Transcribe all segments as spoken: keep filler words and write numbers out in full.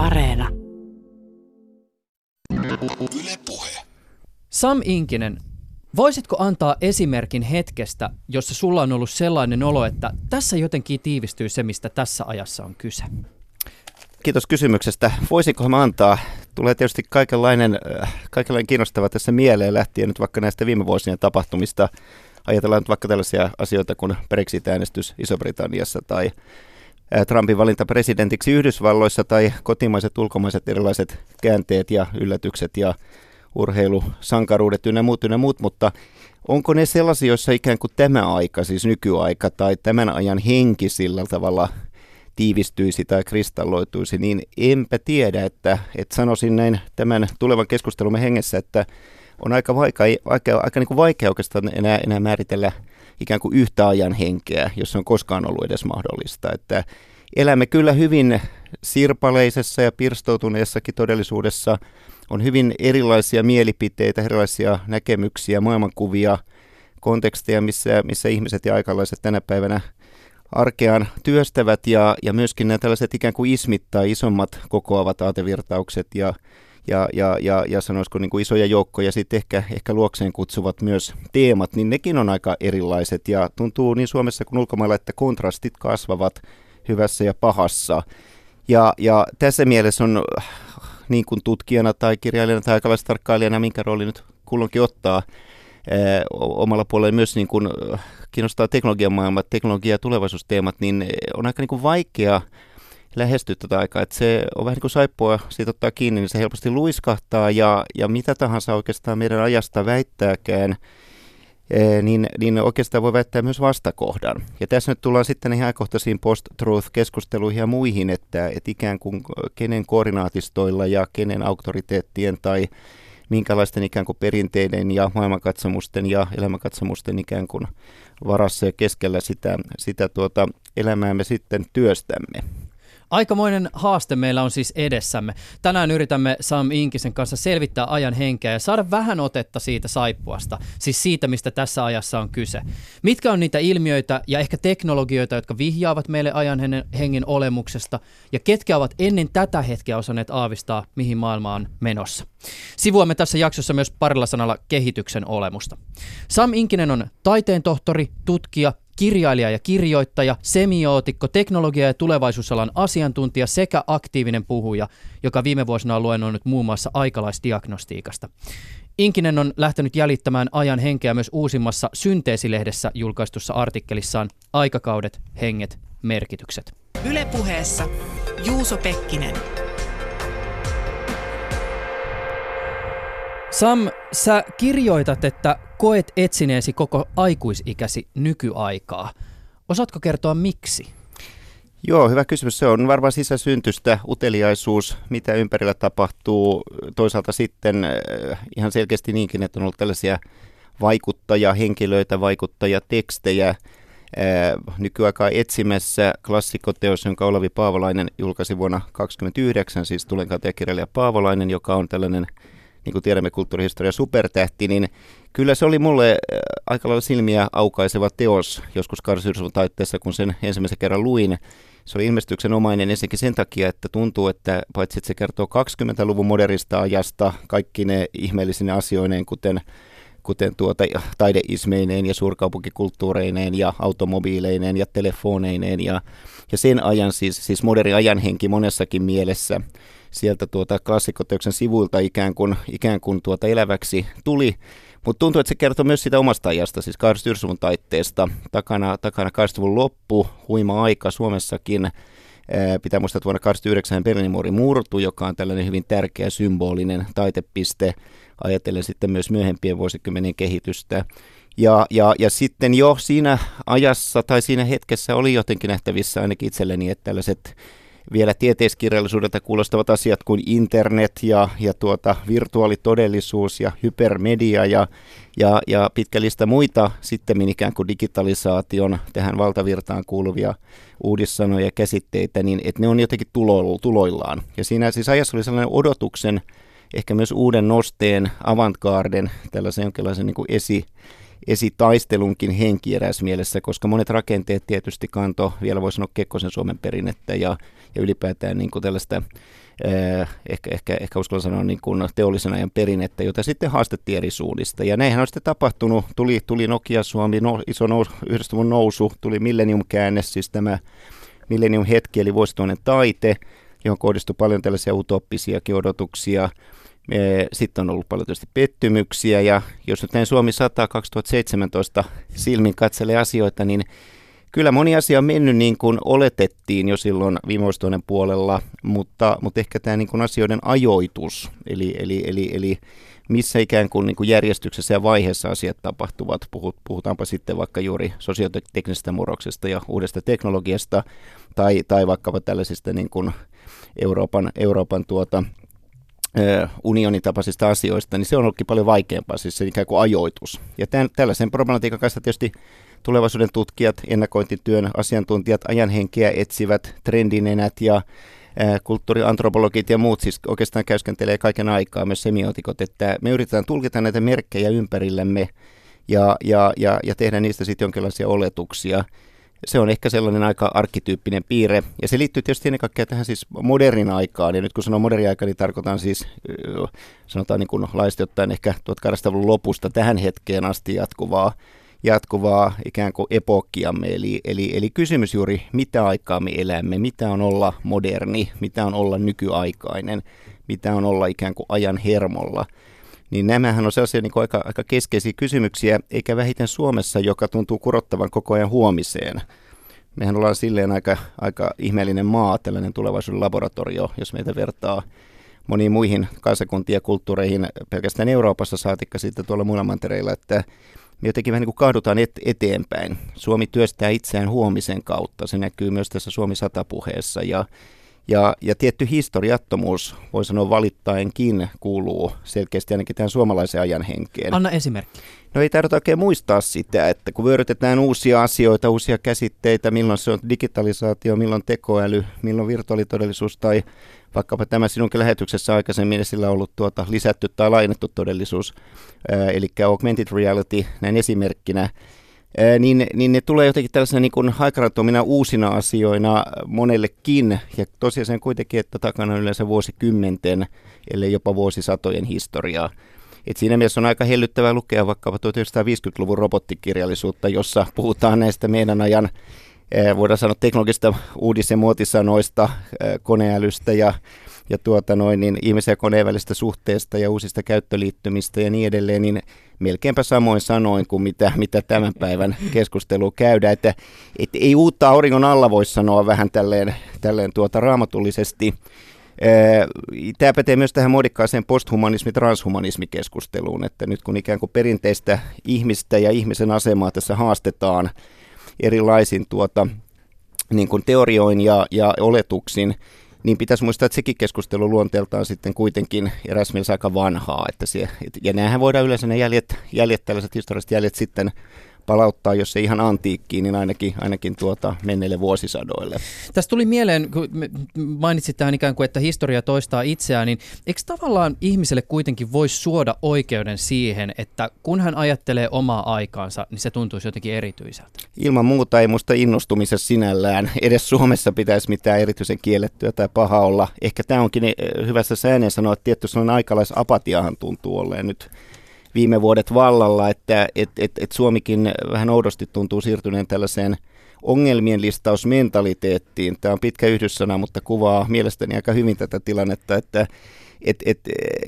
Areena. Sam Inkinen, voisitko antaa esimerkin hetkestä, jossa sulla on ollut sellainen olo, että tässä jotenkin tiivistyy se, mistä tässä ajassa on kyse? Kiitos kysymyksestä. Voisinko mä antaa? Tulee tietysti kaikenlainen, kaikenlainen kiinnostava tässä mieleen lähtien nyt vaikka näistä viime vuosien tapahtumista. Ajatellaan nyt vaikka tällaisia asioita kuin Brexit-äänestys Iso-Britanniassa tai Trumpin valinta presidentiksi Yhdysvalloissa tai kotimaiset, ulkomaiset erilaiset käänteet ja yllätykset ja urheilusankaruudet ynnä muut, ynnä muut, mutta onko ne sellaisia, joissa ikään kuin tämä aika, siis nykyaika tai tämän ajan henki sillä tavalla tiivistyisi tai kristalloituisi, niin enpä tiedä, että, että sanoisin näin tämän tulevan keskustelumme hengessä, että on aika vaikea, aika, aika niin kuin vaikea oikeastaan enää, enää määritellä ikään kuin yhtä ajan henkeä, jos se on koskaan ollut edes mahdollista. Että elämme kyllä hyvin sirpaleisessa ja pirstoutuneessakin todellisuudessa. On hyvin erilaisia mielipiteitä, erilaisia näkemyksiä, maailmankuvia, konteksteja, missä, missä ihmiset ja aikalaiset tänä päivänä arkeaan työstävät ja, ja myöskin nämä tällaiset ikään kuin ismit tai isommat kokoavat aatevirtaukset ja Ja, ja, ja, ja sanoisiko niin kuin isoja joukkoja sitten ehkä, ehkä luokseen kutsuvat myös teemat, niin nekin on aika erilaiset ja tuntuu niin Suomessa kuin ulkomailla, että kontrastit kasvavat hyvässä ja pahassa. Ja, ja tässä mielessä on niin kuin tutkijana tai kirjailijana tai aikalaistarkkailijana, minkä rooli nyt kulloinkin ottaa eh, omalla puolella myös niin kuin kiinnostaa teknologian maailma, teknologia- ja tulevaisuusteemat, niin on aika niin kuin vaikea lähestyä tätä aikaa, että se on vähän niin kuin saippua, siitä ottaa kiinni, niin se helposti luiskahtaa ja, ja mitä tahansa oikeastaan meidän ajasta väittääkään, niin, niin oikeastaan voi väittää myös vastakohdan. Ja tässä nyt tullaan sitten ihan ajankohtaisiin post-truth-keskusteluihin ja muihin, että, että ikään kuin kenen koordinaatistoilla ja kenen auktoriteettien tai minkälaisten ikään kuin perinteiden ja maailmankatsomusten ja elämänkatsomusten ikään kuin varassa ja keskellä sitä, sitä tuota elämää me sitten työstämme. Aikamoinen haaste meillä on siis edessämme. Tänään yritämme Sam Inkisen kanssa selvittää ajan henkeä ja saada vähän otetta siitä saippuasta, siis siitä, mistä tässä ajassa on kyse. Mitkä on niitä ilmiöitä ja ehkä teknologioita, jotka vihjaavat meille ajan hengen olemuksesta ja ketkä ovat ennen tätä hetkeä osanneet aavistaa, mihin maailma on menossa. Sivuamme tässä jaksossa myös parilla sanalla kehityksen olemusta. Sam Inkinen on taiteen tohtori, tutkija, kirjailija ja kirjoittaja, semiootikko, teknologia- ja tulevaisuusalan asiantuntija sekä aktiivinen puhuja, joka viime vuosina on luennoinut muun muassa aikalaisdiagnostiikasta. Inkinen on lähtenyt jäljittämään ajan henkeä myös uusimmassa Synteesi-lehdessä julkaistussa artikkelissaan Aikakaudet, henget, merkitykset. Yle Puheessa Juuso Pekkinen. Sam, sä kirjoitat, että koet etsineesi koko aikuisikäsi nykyaikaa. Osaatko kertoa miksi? Joo, hyvä kysymys. Se on varmaan sisäsyntystä, uteliaisuus, mitä ympärillä tapahtuu. Toisaalta sitten ihan selkeästi niinkin, että on ollut tällaisia vaikuttajahenkilöitä, vaikuttajatekstejä nykyaikaa etsimässä. Klassikkoteos, jonka Olavi Paavolainen julkaisi vuonna kaksituhattakaksikymmentäyhdeksän, siis tulenkantajakirjailija Paavolainen, joka on tällainen, niin kuin tiedämme, kulttuurihistoria supertähti, niin kyllä se oli mulle aika lailla silmiä aukaiseva teos joskus kahdeksankymmentäluvun taitteessa, kun sen ensimmäisen kerran luin. Se oli ilmestyksenomainen ensinnäkin sen takia, että tuntuu, että paitsi että se kertoo kaksikymmentäluvun modernista ajasta kaikki ne ihmeellisine asioineen, kuten, kuten tuota, taideismeineen ja suurkaupunkikulttuureineen ja automobiileineen ja telefoneineen ja, ja sen ajan, siis, siis moderni ajanhenki monessakin mielessä, sieltä tuota klassikkoteoksen sivuilta ikään kuin, ikään kuin tuota eläväksi tuli. Mutta tuntuu, että se kertoo myös sitä omasta ajasta, siis kahdeksankymmentäluvun taitteesta. Takana, takana kahdeksankymmentäluvun loppu, huima aika Suomessakin. Ää, pitää muistaa, että vuonna kahdeksankymmentäyhdeksän Berliinin muuri murtui, joka on tällainen hyvin tärkeä symbolinen taitepiste. Ajatellen sitten myös myöhempien vuosikymmenien kehitystä. Ja, ja, ja sitten jo siinä ajassa tai siinä hetkessä oli jotenkin nähtävissä ainakin itselleni, että tällaiset vielä tieteiskirjallisuudelta kuulostavat asiat kuin internet ja, ja tuota, virtuaalitodellisuus ja hypermedia ja, ja, ja pitkä lista muita sitten ikään kuin digitalisaation tähän valtavirtaan kuuluvia uudissanoja ja käsitteitä, niin että ne on jotenkin tulo, tuloillaan. Ja siinä siis ajassa oli sellainen odotuksen, ehkä myös uuden nosteen, avantgarden, tällaisen jonkinlaisen niin kuin esi, esitaistelunkin henki eräs mielessä, koska monet rakenteet tietysti kanto, vielä voi sanoa Kekkosen Suomen perinnettä ja, ja ylipäätään niin kuin tällaista, eh, ehkä, ehkä, ehkä uskallan sanoa niin kuin teollisen ajan perinnettä, jota sitten haastettiin eri suunnista. Ja näinhän on sitten tapahtunut, tuli, tuli Nokia Suomi, no, iso nous, yhdistymän nousu, tuli millennium-käänne, siis tämä millennium-hetki eli vuosituhannen taite, johon kohdistui paljon tällaisia utoppisiakin odotuksia. Sitten on ollut paljon tietysti pettymyksiä, ja jos nyt näin Suomi sata kaksituhattaseitsemäntoista silmin katselee asioita, niin kyllä moni asia on mennyt niin kuin oletettiin jo silloin viime vuosituhannen puolella, mutta, mutta ehkä tämä niin kuin asioiden ajoitus, eli, eli, eli, eli missä ikään kuin, niin kuin järjestyksessä ja vaiheessa asiat tapahtuvat, puhutaanpa sitten vaikka juuri sosioteknisestä murroksesta ja uudesta teknologiasta, tai, tai vaikkapa tällaisista niin kuin Euroopan, Euroopan tuota, unionin tapaisista asioista, niin se on ollutkin paljon vaikeampaa, siis se ikään kuin ajoitus. Ja tämän, tällaisen problematiikan kanssa tietysti tulevaisuuden tutkijat, ennakointityön asiantuntijat, ajanhenkeä etsivät, trendinenät ja ää, kulttuuriantropologit ja muut siis oikeastaan käyskentelee kaiken aikaa, myös semiotikot, että me yritetään tulkita näitä merkkejä ympärillämme ja, ja, ja, ja tehdä niistä sitten jonkinlaisia oletuksia. Se on ehkä sellainen aika arkkityyppinen piirre, ja se liittyy tietysti ennen kaikkea tähän siis modernin aikaan, ja nyt kun sanon modernin aikaan, niin tarkoitan siis, sanotaan niin kuin laajasti ottaen ehkä tuhatkahdeksansataaluvun lopusta tähän hetkeen asti jatkuvaa, jatkuvaa ikään kuin epookkiamme, eli, eli, eli kysymys juuri, mitä aikaa me elämme, mitä on olla moderni, mitä on olla nykyaikainen, mitä on olla ikään kuin ajan hermolla. Niin nämähän on sellaisia niin kuin aika, aika keskeisiä kysymyksiä, eikä vähiten Suomessa, joka tuntuu kurottavan koko ajan huomiseen. Mehän ollaan silleen aika, aika ihmeellinen maa, tällainen tulevaisuuden laboratorio, jos meitä vertaa moniin muihin kansakuntiin ja kulttuureihin pelkästään Euroopassa, saatikka sitten tuolla muilla mantereilla, että me jotenkin vähän niin kuin kahdutaan et, eteenpäin. Suomi työstää itseään huomisen kautta, se näkyy myös tässä Suomi sata-puheessa ja Ja, ja tietty historiattomuus, voi sanoa valittaenkin, kuuluu selkeästi ainakin tähän suomalaisen ajan henkeen. Anna esimerkki. No ei tarvita oikein muistaa sitä, että kun vyörytetään uusia asioita, uusia käsitteitä, milloin se on digitalisaatio, milloin tekoäly, milloin virtuaalitodellisuus tai vaikkapa tämä sinunkin lähetyksessä aikaisemmin esillä on ollut tuota lisätty tai laajennettu todellisuus, ää, eli augmented reality näin esimerkkinä. Niin, niin ne tulee jotenkin tällaisena niin kuin haikarattomina uusina asioina monellekin, ja tosiaan kuitenkin, että takana on yleensä vuosikymmenten, ellei jopa vuosisatojen historiaa. Et siinä mielessä on aika hellyttävää lukea vaikkapa tuhatyhdeksänsataaviisikymmentäluvun robottikirjallisuutta, jossa puhutaan näistä meidän ajan, voidaan sanoa teknologisista uudis- ja muotisanoista, koneälystä ja, ja tuota noin, niin ihmisen ja koneen välistä suhteesta ja uusista käyttöliittymistä ja niin edelleen, niin melkeinpä samoin sanoin kuin mitä, mitä tämän päivän keskustelua käydään. Että, et ei uutta auringon alla voi sanoa vähän tälleen, tälleen tuota raamatullisesti. Tämä pätee myös tähän muodikkaaseen posthumanismi-transhumanismikeskusteluun, että nyt kun ikään kuin perinteistä ihmistä ja ihmisen asemaa tässä haastetaan erilaisin tuota, niin kuin teorioin ja, ja oletuksin, niin pitäisi muistaa, että sekin keskustelu luonteeltaan sitten kuitenkin eräs mielessä aika vanhaa. Että se, et, ja näähän voidaan yleensä ne jäljet, jäljet, tällaiset historialliset jäljet sitten palauttaa, jos ei ihan antiikkiin, niin ainakin, ainakin tuota menneille vuosisadoille. Tästä tuli mieleen, kun mainitsit tähän ikään kuin, että historia toistaa itseään, niin eikö tavallaan ihmiselle kuitenkin voi suoda oikeuden siihen, että kun hän ajattelee omaa aikaansa, niin se tuntuisi jotenkin erityiseltä? Ilman muuta ei musta innostumisessa sinällään. Edes Suomessa pitäisi mitään erityisen kiellettyä tai paha olla. Ehkä tämä onkin hyvässä sääneen sanoa, että tietty sellainen aikalaisapatiahan tuntuu olleen nyt viime vuodet vallalla, että et, et, et Suomikin vähän oudosti tuntuu siirtyneen tällaiseen ongelmien listausmentaliteettiin. Tämä on pitkä yhdyssana, mutta kuvaa mielestäni aika hyvin tätä tilannetta, että et, et,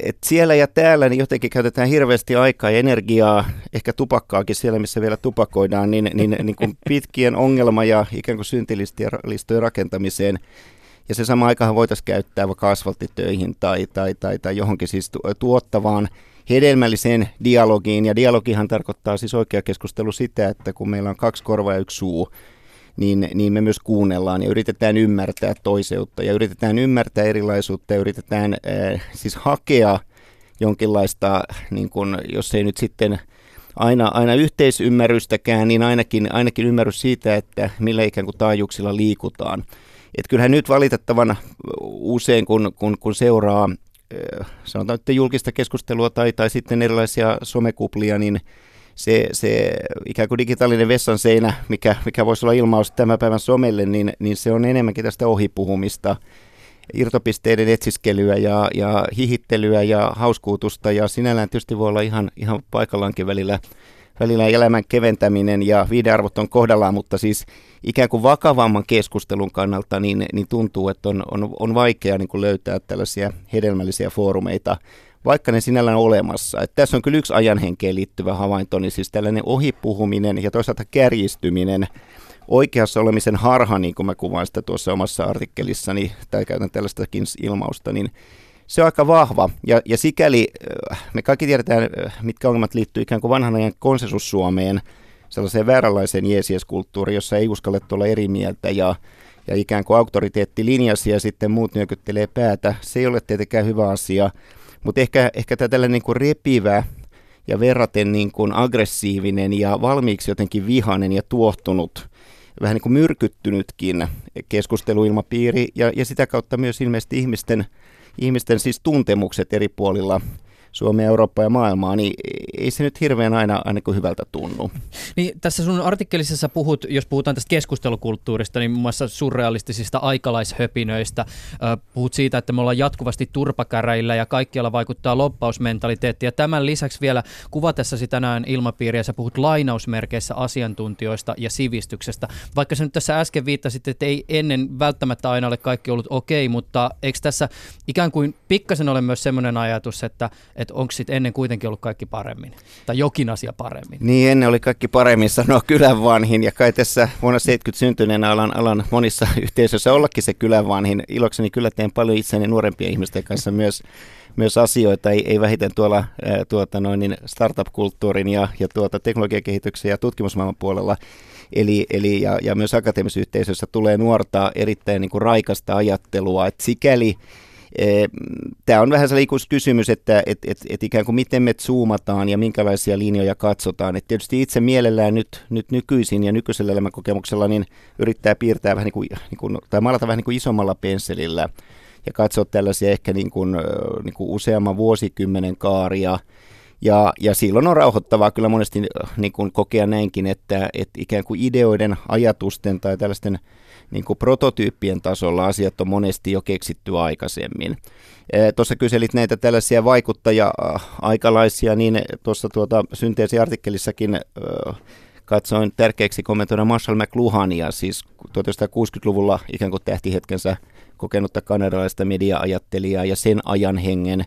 et siellä ja täällä niin jotenkin käytetään hirveästi aikaa ja energiaa, ehkä tupakkaakin siellä, missä vielä tupakoidaan, niin, niin, niin kuin pitkien ongelma- ja ikään kuin syntilistojen rakentamiseen. Ja se sama aikahan voitaisiin käyttää vaikka asfalttitöihin tai, tai, tai, tai johonkin siis tuottavaan hedelmälliseen dialogiin, ja dialogihan tarkoittaa siis oikea keskustelu sitä, että kun meillä on kaksi korvaa ja yksi suu, niin, niin me myös kuunnellaan ja yritetään ymmärtää toiseutta ja yritetään ymmärtää erilaisuutta ja yritetään äh, siis hakea jonkinlaista, niin kun, jos ei nyt sitten aina, aina yhteisymmärrystäkään, niin ainakin, ainakin ymmärrys siitä, että millä ikään kuin taajuuksilla liikutaan. Et kyllähän nyt valitettavan usein, kun, kun, kun seuraa sanotaan nyt julkista keskustelua tai, tai sitten erilaisia somekuplia, niin se, se ikään kuin digitaalinen vessanseinä, mikä, mikä voisi olla ilmaus tämän päivän somelle, niin, niin se on enemmänkin tästä ohipuhumista, irtopisteiden etsiskelyä ja, ja hihittelyä ja hauskuutusta, ja sinällään tietysti voi olla ihan, ihan paikallaankin välillä, välillä elämän keventäminen ja viidearvot on kohdallaan, mutta siis ikään kuin vakavamman keskustelun kannalta niin, niin tuntuu, että on, on, on vaikea niin kuin löytää tällaisia hedelmällisiä foorumeita, vaikka ne sinällään on olemassa. Että tässä on kyllä yksi ajan henkeen liittyvä havainto, niin siis tällainen ohipuhuminen ja toisaalta kärjistyminen, oikeassa olemisen harha, niin kuin mä kuvaan sitä tuossa omassa artikkelissani, tai käytän tällaistakin ilmausta, niin se on aika vahva. Ja, ja sikäli me kaikki tiedetään, mitkä ongelmat liittyy ikään kuin vanhan ajan konsensussuomeen, sellaiseen vääränlaiseen jeesieskulttuuriin, jossa ei uskallettu olla eri mieltä, ja, ja ikään kuin auktoriteetti linjasi, ja sitten muut nyökyttelee päätä. Se ei ole tietenkään hyvä asia, mutta ehkä, ehkä tämä tällainen niin kuin repivä ja verraten niin kuin aggressiivinen ja valmiiksi jotenkin vihainen ja tuohtunut, vähän niin kuin myrkyttynytkin keskusteluilmapiiri ja, ja sitä kautta myös ilmeisesti ihmisten, ihmisten siis tuntemukset eri puolilla Suomea, Eurooppaa ja maailmaa, niin ei se nyt hirveän aina, aina kuin hyvältä tunnu. Niin, tässä sun artikkelissa puhut, jos puhutaan tästä keskustelukulttuurista, niin muun muassa surrealistisista aikalaishöpinöistä. Puhut siitä, että me ollaan jatkuvasti turpakäreillä ja kaikkialla vaikuttaa lobbausmentaliteetti. Ja tämän lisäksi vielä kuvatessasi tänään ilmapiiriä, sä puhut lainausmerkeissä asiantuntijoista ja sivistyksestä. Vaikka sä nyt tässä äsken viittasit, että ei ennen välttämättä aina ole kaikki ollut okei, mutta eikö tässä ikään kuin pikkasen ole myös semmoinen ajatus, että että onko sitten ennen kuitenkin ollut kaikki paremmin, tai jokin asia paremmin? Niin, ennen oli kaikki paremmin, sanoo kylän vanhin, ja kai tässä vuonna seitsemänkymmentä syntyneenä alan, alan monissa yhteisöissä ollakin se kylän vanhin. Ilokseni kyllä teen paljon itseäni nuorempien ihmisten kanssa myös, myös asioita, ei, ei vähiten tuolla ää, tuota noin, niin startup-kulttuurin ja, ja tuota, teknologiakehityksen ja tutkimusmaailman puolella, eli, eli, ja, ja myös akateemisessa yhteisössä tulee nuorta erittäin niin kuin raikasta ajattelua, että sikäli tämä on vähän sellainen kysymys, että et, et, et ikään kuin miten me zoomataan ja minkälaisia linjoja katsotaan. Et tietysti itse mielellään nyt, nyt nykyisin ja nykyisellä elämänkokemuksella niin yrittää piirtää vähän niin kuin, niin kuin, tai maalata vähän niin kuin isommalla pensselillä ja katsoa tällaisia ehkä niin kuin, niin kuin useamman vuosikymmenen kaaria. Ja, ja silloin on rauhoittavaa kyllä monesti niin kuin kokea näinkin, että, että ikään kuin ideoiden, ajatusten tai tällaisten niin kuin prototyyppien tasolla asiat on monesti jo keksitty aikaisemmin. Tuossa kyselit näitä tällaisia vaikuttaja-aikalaisia, niin tuossa tuota synteesiartikkelissakin äh, katsoin tärkeäksi kommentoida Marshall McLuhania, siis tuhatyhdeksänsataakuusikymmentäluvulla ikään kuin tähtihetkensä kokenutta kanadalaista media-ajattelijaa ja sen ajan hengen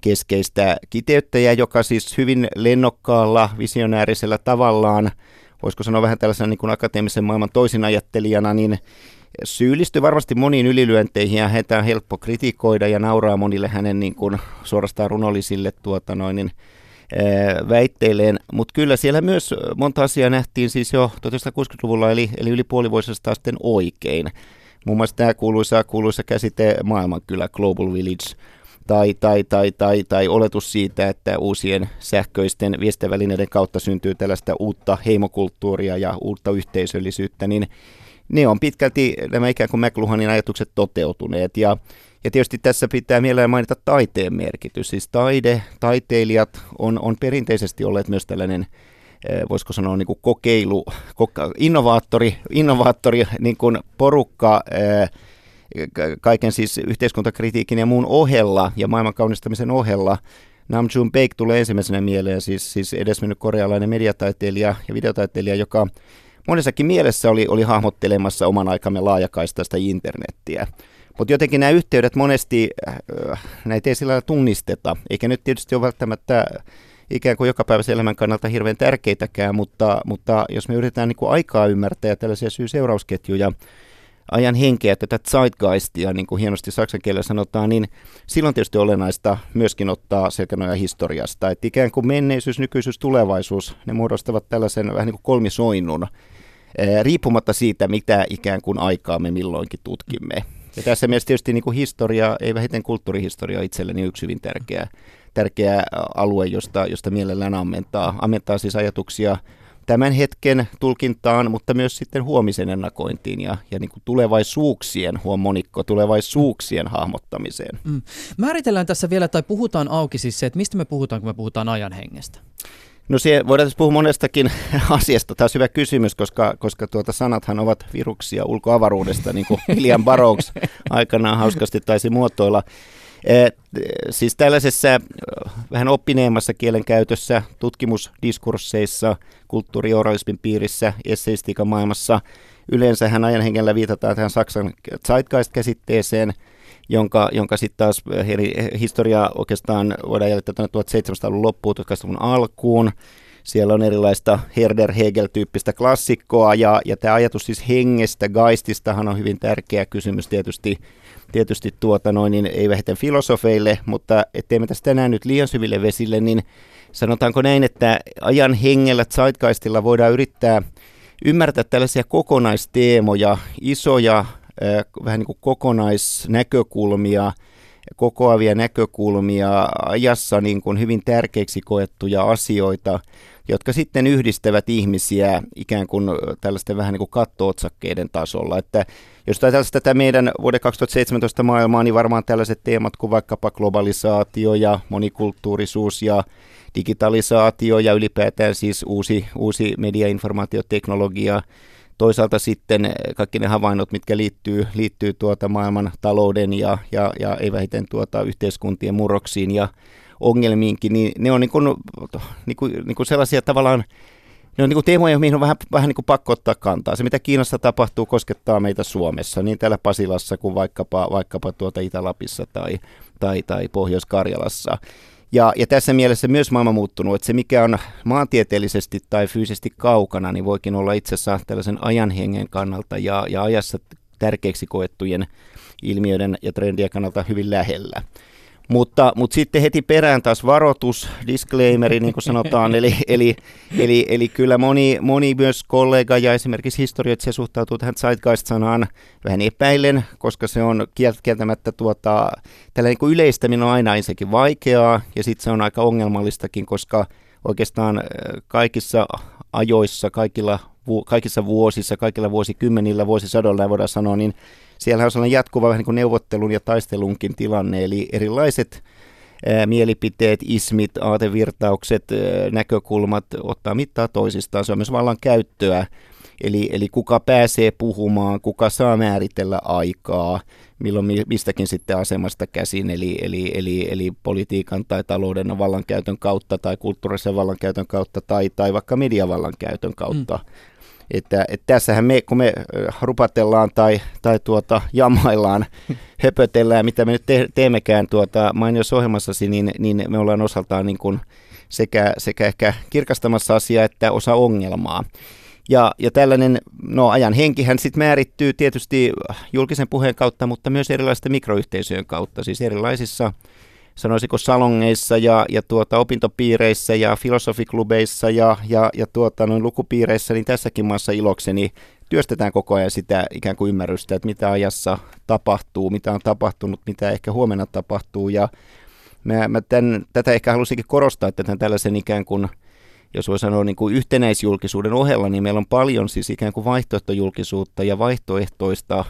keskeistä kiteyttäjää, joka siis hyvin lennokkaalla, visionäärisellä tavallaan, voisiko sanoa vähän tällaisena niin kuin akateemisen maailman toisinajattelijana, niin syyllistyi varmasti moniin ylilyönteihin ja heitä on helppo kritikoida ja nauraa monille hänen niin kuin suorastaan runollisille tuota noin, niin, väitteilleen, mutta kyllä siellä myös monta asiaa nähtiin siis jo tuhatyhdeksänsataakuusikymmentäluvulla, eli, eli yli puolivuosista sitten oikein. Muun muassa tämä kuuluisa, kuuluisa käsite maailmankylä, Global Village, Tai, tai, tai, tai, tai oletus siitä, että uusien sähköisten viestintävälineiden kautta syntyy tällaista uutta heimokulttuuria ja uutta yhteisöllisyyttä, niin ne on pitkälti nämä ikään kuin McLuhanin ajatukset toteutuneet. Ja, ja tietysti tässä pitää mielellään mainita taiteen merkitys. Siis taide, taiteilijat on, on perinteisesti olleet myös tällainen, voisiko sanoa niin kuin kokeilu, innovaattori, innovaattori niin kuin porukka, kaiken siis yhteiskuntakritiikin ja muun ohella ja maailman kaunistamisen ohella. Nam June Baik tulee ensimmäisenä mieleen, siis, siis edesmennyt korealainen mediataiteilija ja videotaiteilija, joka monessakin mielessä oli, oli hahmottelemassa oman aikamme laajakaistaista internettiä. Mutta jotenkin nämä yhteydet monesti, äh, näitä ei sillä lailla tunnisteta, eikä nyt tietysti ole välttämättä ikään kuin jokapäiväisen elämän kannalta hirveän tärkeitäkään, mutta, mutta jos me yritetään niin kuin aikaa ymmärtää ja tällaisia syy-seurausketjuja, ajan henkeä, tätä zeitgeistia, niin kuin hienosti saksan kielellä sanotaan, niin silloin tietysti olennaista myöskin ottaa selkänoja historiasta. Että ikään kuin menneisyys, nykyisyys, tulevaisuus, ne muodostavat tällaisen vähän niin kuin kolmisoinnun, riippumatta siitä, mitä ikään kuin aikaa me milloinkin tutkimme. Ja tässä mielessä tietysti niin kuin historia, ei vähiten kulttuurihistoria itselleni yksi hyvin tärkeä, tärkeä alue, josta, josta mielellään ammentaa, ammentaa siis ajatuksia tämän hetken tulkintaan, mutta myös sitten huomisen ennakointiin ja, ja niin kuin tulevaisuuksien, huom monikko, tulevaisuuksien hahmottamiseen. Mm. Määritellään tässä vielä, tai puhutaan auki siis se, että mistä me puhutaan, kun me puhutaan ajan hengestä? No se voidaan puhua monestakin asiasta. Tämä on hyvä kysymys, koska, koska tuota sanathan ovat viruksia ulkoavaruudesta, niin kuin Julian Baroks aikanaan hauskasti taisi muotoilla. Eh, siis tällaisessa vähän oppineemmassa kielenkäytössä, tutkimusdiskursseissa, kulttuurioralismin piirissä, esseistiikan maailmassa, yleensähän ajan hengellä viitataan tähän Saksan zeitgeist-käsitteeseen, jonka, jonka sitten taas historiaa oikeastaan voidaan jäljittää tuhatseitsemänsataaluvun loppuun, tuhatkahdeksansataaluvun alkuun. Siellä on erilaista Herder-Hegel-tyyppistä klassikkoa, ja, ja tämä ajatus siis hengestä, geististahan on hyvin tärkeä kysymys tietysti, tietysti tuota noin, niin ei vähiten filosofeille, mutta ettei me tästä tänään nyt liian syville vesille, niin sanotaanko näin, että ajan hengellä, zeitgeistilla voidaan yrittää ymmärtää tällaisia kokonaisteemoja, isoja, vähän niin kuin kokonaisnäkökulmia, kokoavia näkökulmia, ajassa niin kuin hyvin tärkeiksi koettuja asioita, jotka sitten yhdistävät ihmisiä ikään kuin tällaisten vähän niin kuin katto-otsakkeiden tasolla. Että jos ajatellaan tätä meidän vuoden kaksituhattaseitsemäntoista maailmaa, niin varmaan tällaiset teemat kuin vaikkapa globalisaatio ja monikulttuurisuus ja digitalisaatio ja ylipäätään siis uusi, uusi mediainformaatioteknologia. Toisaalta sitten kaikki ne havainnot, mitkä liittyy, liittyy tuota maailman talouden ja, ja, ja ei vähiten tuota yhteiskuntien murroksiin ja ongelmiinkin, niin ne on niin kuin, niin kuin, niin kuin sellaisia tavallaan, ne on niin kuin teemoja, mihin on vähän, vähän niin kuin pakko ottaa kantaa. Se, mitä Kiinassa tapahtuu, koskettaa meitä Suomessa, niin täällä Pasilassa kuin vaikkapa, vaikkapa tuota Itä-Lapissa tai, tai, tai Pohjois-Karjalassa. Ja, ja tässä mielessä myös maailma muuttunut, että se mikä on maantieteellisesti tai fyysisesti kaukana, niin voikin olla itse asiassa tällaisen ajan hengen kannalta ja, ja ajassa tärkeiksi koettujen ilmiöiden ja trendien kannalta hyvin lähellä. Mutta, mutta sitten heti perään taas varoitus, disclaimeri niin kuin sanotaan, eli, eli, eli, eli kyllä moni, moni myös kollega ja esimerkiksi historioitsija suhtautuu tähän zeitgeist-sanaan vähän epäillen, koska se on kieltämättä tuota, tällainen kuin yleistäminen on aina ensinnäkin vaikeaa ja sitten se on aika ongelmallistakin, koska oikeastaan kaikissa ajoissa, kaikilla, kaikissa vuosissa, kaikilla vuosikymmenillä, vuosisadoilla voidaan sanoa, niin siellähän on sellainen jatkuva vähän niin kuin neuvottelun ja taistelunkin tilanne, eli erilaiset ää, mielipiteet, ismit, aatevirtaukset, ää, näkökulmat ottaa mittaa toisistaan. Se on myös vallan käyttöä, eli, eli kuka pääsee puhumaan, kuka saa määritellä aikaa, milloin mistäkin sitten asemasta käsin, eli, eli, eli, eli politiikan tai talouden vallankäytön kautta tai kulttuurisen vallankäytön kautta tai, tai vaikka mediavallankäytön kautta. Mm. Että, että tässähän me, kun me rupatellaan tai, tai tuota, jamaillaan, höpötellään, mitä me nyt te, teemmekään tuota, mainiossa ohjelmassasi, niin, niin me ollaan osaltaan niin kuin sekä, sekä ehkä kirkastamassa asiaa että osa ongelmaa. Ja, ja tällainen no, ajan henkihän sitten määrittyy tietysti julkisen puheen kautta, mutta myös erilaisten mikroyhteisöjen kautta, siis erilaisissa sanoisiko salongeissa ja, ja tuota, opintopiireissä ja filosofiklubeissa ja, ja, ja tuota, noin lukupiireissä, niin tässäkin maassa ilokseni työstetään koko ajan sitä ikään kuin ymmärrystä, että mitä ajassa tapahtuu, mitä on tapahtunut, mitä ehkä huomenna tapahtuu. Ja mä, mä tämän, tätä ehkä halusinkin korostaa, että tämän tällaisen ikään kuin, jos voi sanoa niin kuin yhtenäisjulkisuuden ohella, niin meillä on paljon siis ikään kuin vaihtoehtojulkisuutta ja vaihtoehtoista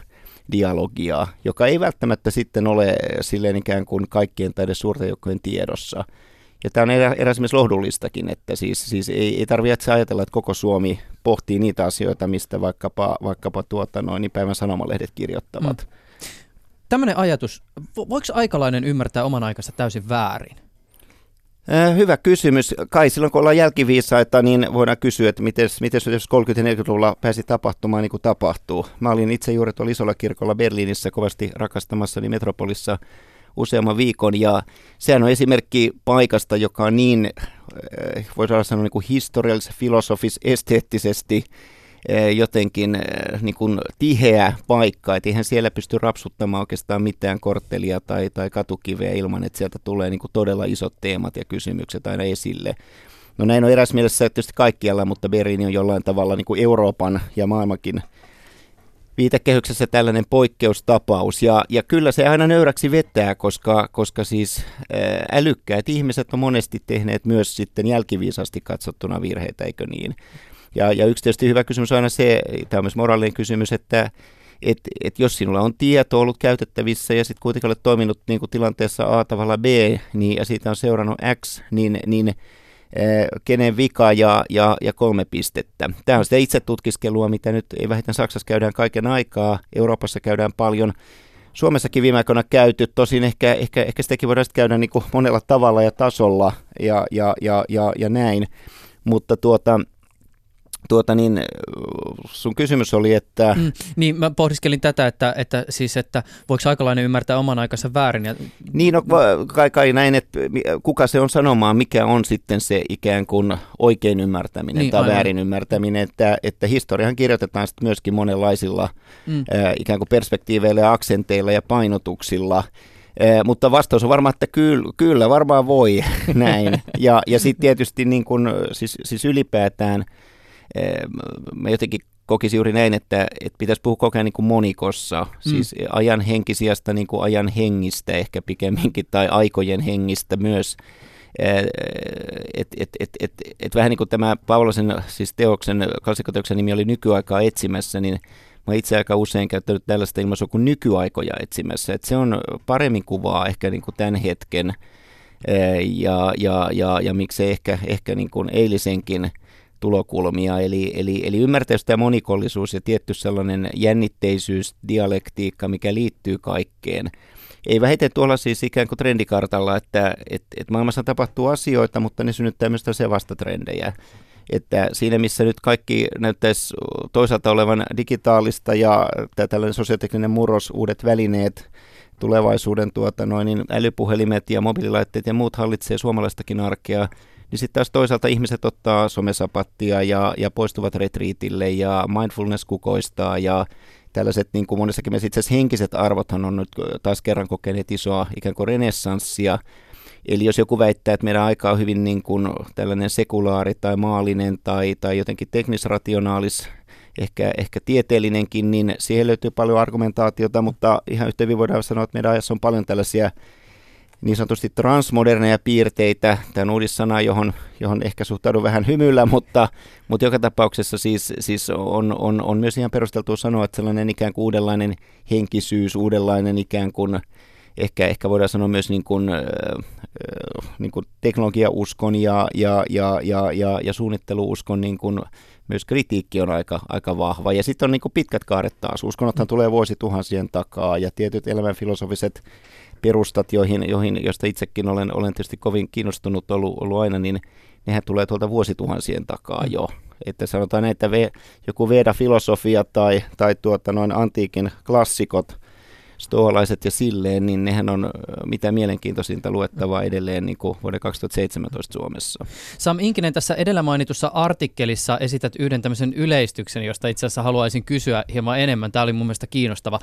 dialogia, joka ei välttämättä sitten ole silleen ikään kuin kaikkien tai edes suurten joukkojen tiedossa. Ja tämä on eräs myös lohdullistakin, että siis, siis ei, ei tarvitse ajatella, että koko Suomi pohtii niitä asioita, mistä vaikkapa, vaikkapa tuota noin päivän sanomalehdet kirjoittavat. Mm. Tämmöinen ajatus, voiko aikalainen ymmärtää oman aikansa täysin väärin? Hyvä kysymys. Kai silloin, kun ollaan jälkiviisaita, niin voidaan kysyä, että miten jos kolmekymmentä-neljäkymmentäluvulla pääsi tapahtumaan niin kuin tapahtuu. Mä olin itse juuri tuolla isolla kirkolla Berliinissä kovasti rakastamassani metropolissa useamman viikon, ja sehän on esimerkki paikasta, joka on niin, voi sanoa, niin kuin historiallis, filosofis, esteettisesti jotenkin niin kuin tiheä paikka, että eihän siellä pysty rapsuttamaan oikeastaan mitään korttelia tai, tai katukiveä ilman, että sieltä tulee niin kuin todella isot teemat ja kysymykset aina esille. No näin on eräs mielessä tietysti kaikkialla, mutta Berliini on jollain tavalla niin kuin Euroopan ja maailmankin viitekehyksessä tällainen poikkeustapaus. Ja, ja kyllä se aina nöyräksi vetää, koska, koska siis älykkäät ihmiset on monesti tehneet myös sitten jälkiviisaasti katsottuna virheitä, eikö niin? Ja, ja yksi tietysti hyvä kysymys on aina se, tämä on myös moraalinen kysymys, että et, et jos sinulla on tieto ollut käytettävissä ja sitten kuitenkin olet toiminut niin kuin tilanteessa A tavalla B niin, ja siitä on seurannut X, niin, niin kenen vika ja, ja, ja kolme pistettä. Tämä on sitä itse tutkiskelua, mitä nyt ei vähiten Saksassa käydään kaiken aikaa, Euroopassa käydään paljon. Suomessakin viime aikoina käyty, tosin ehkä, ehkä, ehkä sitäkin voidaan sitten käydä niin kuin monella tavalla ja tasolla ja, ja, ja, ja, ja näin, mutta tuota... Tuota niin, sun kysymys oli, että... Mm, niin, mä pohdiskelin tätä, että, että, siis, että voiko aikalainen ymmärtää oman aikansa väärin? Ja... Niin, no, kai, kai näin, että kuka se on sanomaan, mikä on sitten se ikään kuin oikein ymmärtäminen niin, tai aivan. Väärin ymmärtäminen, että, että historiahan kirjoitetaan sitten myöskin monenlaisilla mm. ää, ikään kuin perspektiiveillä ja aksenteilla ja painotuksilla. Eh, mutta vastaus on varmaan, että kyllä, kyllä varmaan voi näin. Ja, ja sitten tietysti niin kun, siis, siis ylipäätään... Mä jotenkin kokisin juuri näin, että, että pitäisi puhua koko ajan niin kuin monikossa, mm. siis ajan henki sijasta niin kuin ajan hengistä ehkä pikemminkin tai aikojen hengistä myös. Että et, et, et, et vähän niin kuin tämä Paavolaisen siis teoksen, klassikkoteoksen nimi oli Nykyaikaa etsimässä, niin mä itse aika usein käyttänyt tällaista ilmaisua kuin nykyaikoja etsimässä. Että se on paremmin kuvaa ehkä niin kuin tämän hetken ja, ja, ja, ja miksei ehkä, ehkä niin kuin eilisenkin tulokulmia, eli, eli, eli ymmärtäisi tämä monikollisuus ja tietty sellainen jännitteisyys, dialektiikka, mikä liittyy kaikkeen. Ei vähiten tuolla siis ikään kuin trendikartalla, että et, et maailmassa tapahtuu asioita, mutta ne synnyttää myös tällaisia vastatrendejä. Että siinä, missä nyt kaikki näyttäisi toisaalta olevan digitaalista ja tämä tällainen sosiotekninen murros, uudet välineet, tulevaisuuden tuota, noin, niin älypuhelimet ja mobiililaitteet ja muut hallitsee suomalaistakin arkea, niin sitten taas toisaalta ihmiset ottaa somesapattia ja, ja poistuvat retriitille ja mindfulness kukoistaa ja tällaiset niin kuin monessakin mielessä itse asiassa henkiset arvothan on nyt taas kerran kokeneet isoa ikään kuin renessanssia. Eli jos joku väittää, että meidän aika on hyvin niin kuin tällainen sekulaari tai maallinen tai, tai jotenkin teknisrationaalis, ehkä, ehkä tieteellinenkin, niin siihen löytyy paljon argumentaatiota, mutta ihan yhtä hyvin voidaan sanoa, että meidän ajassa on paljon tällaisia niin sanotusti transmoderneja piirteitä, tämä uudissana, johon, johon ehkä suhtaudun vähän hymyllä, mutta, mutta joka tapauksessa siis, siis on, on, on myös ihan perusteltua sanoa, että sellainen ikään kuin uudenlainen henkisyys, uudenlainen ikään kuin, ehkä, ehkä voidaan sanoa myös niin kuin, niin kuin teknologiauskon ja, ja, ja, ja, ja, ja suunnitteluuskon niin kuin myös kritiikki on aika, aika vahva. Ja sitten on niin kuin pitkät kaaret taas. Uskonnothan tulee vuosituhansien takaa ja tietyt elämänfilosofiset perustat, joihin, joihin, josta itsekin olen, olen tietysti kovin kiinnostunut ollut, ollut aina, niin nehän tulee tuolta vuosituhansien takaa jo. Että sanotaan näin, että ve, joku Veda-filosofia tai, tai tuota noin antiikin klassikot, stoalaiset ja silleen, niin nehän on mitä mielenkiintoisinta luettavaa edelleen niin kuin vuoden kaksituhattaseitsemäntoista Suomessa. Sam Inkinen, tässä edellä mainitussa artikkelissa esität yhden tämmöisen yleistyksen, josta itse asiassa haluaisin kysyä hieman enemmän. Tämä oli mun mielestä kiinnostava.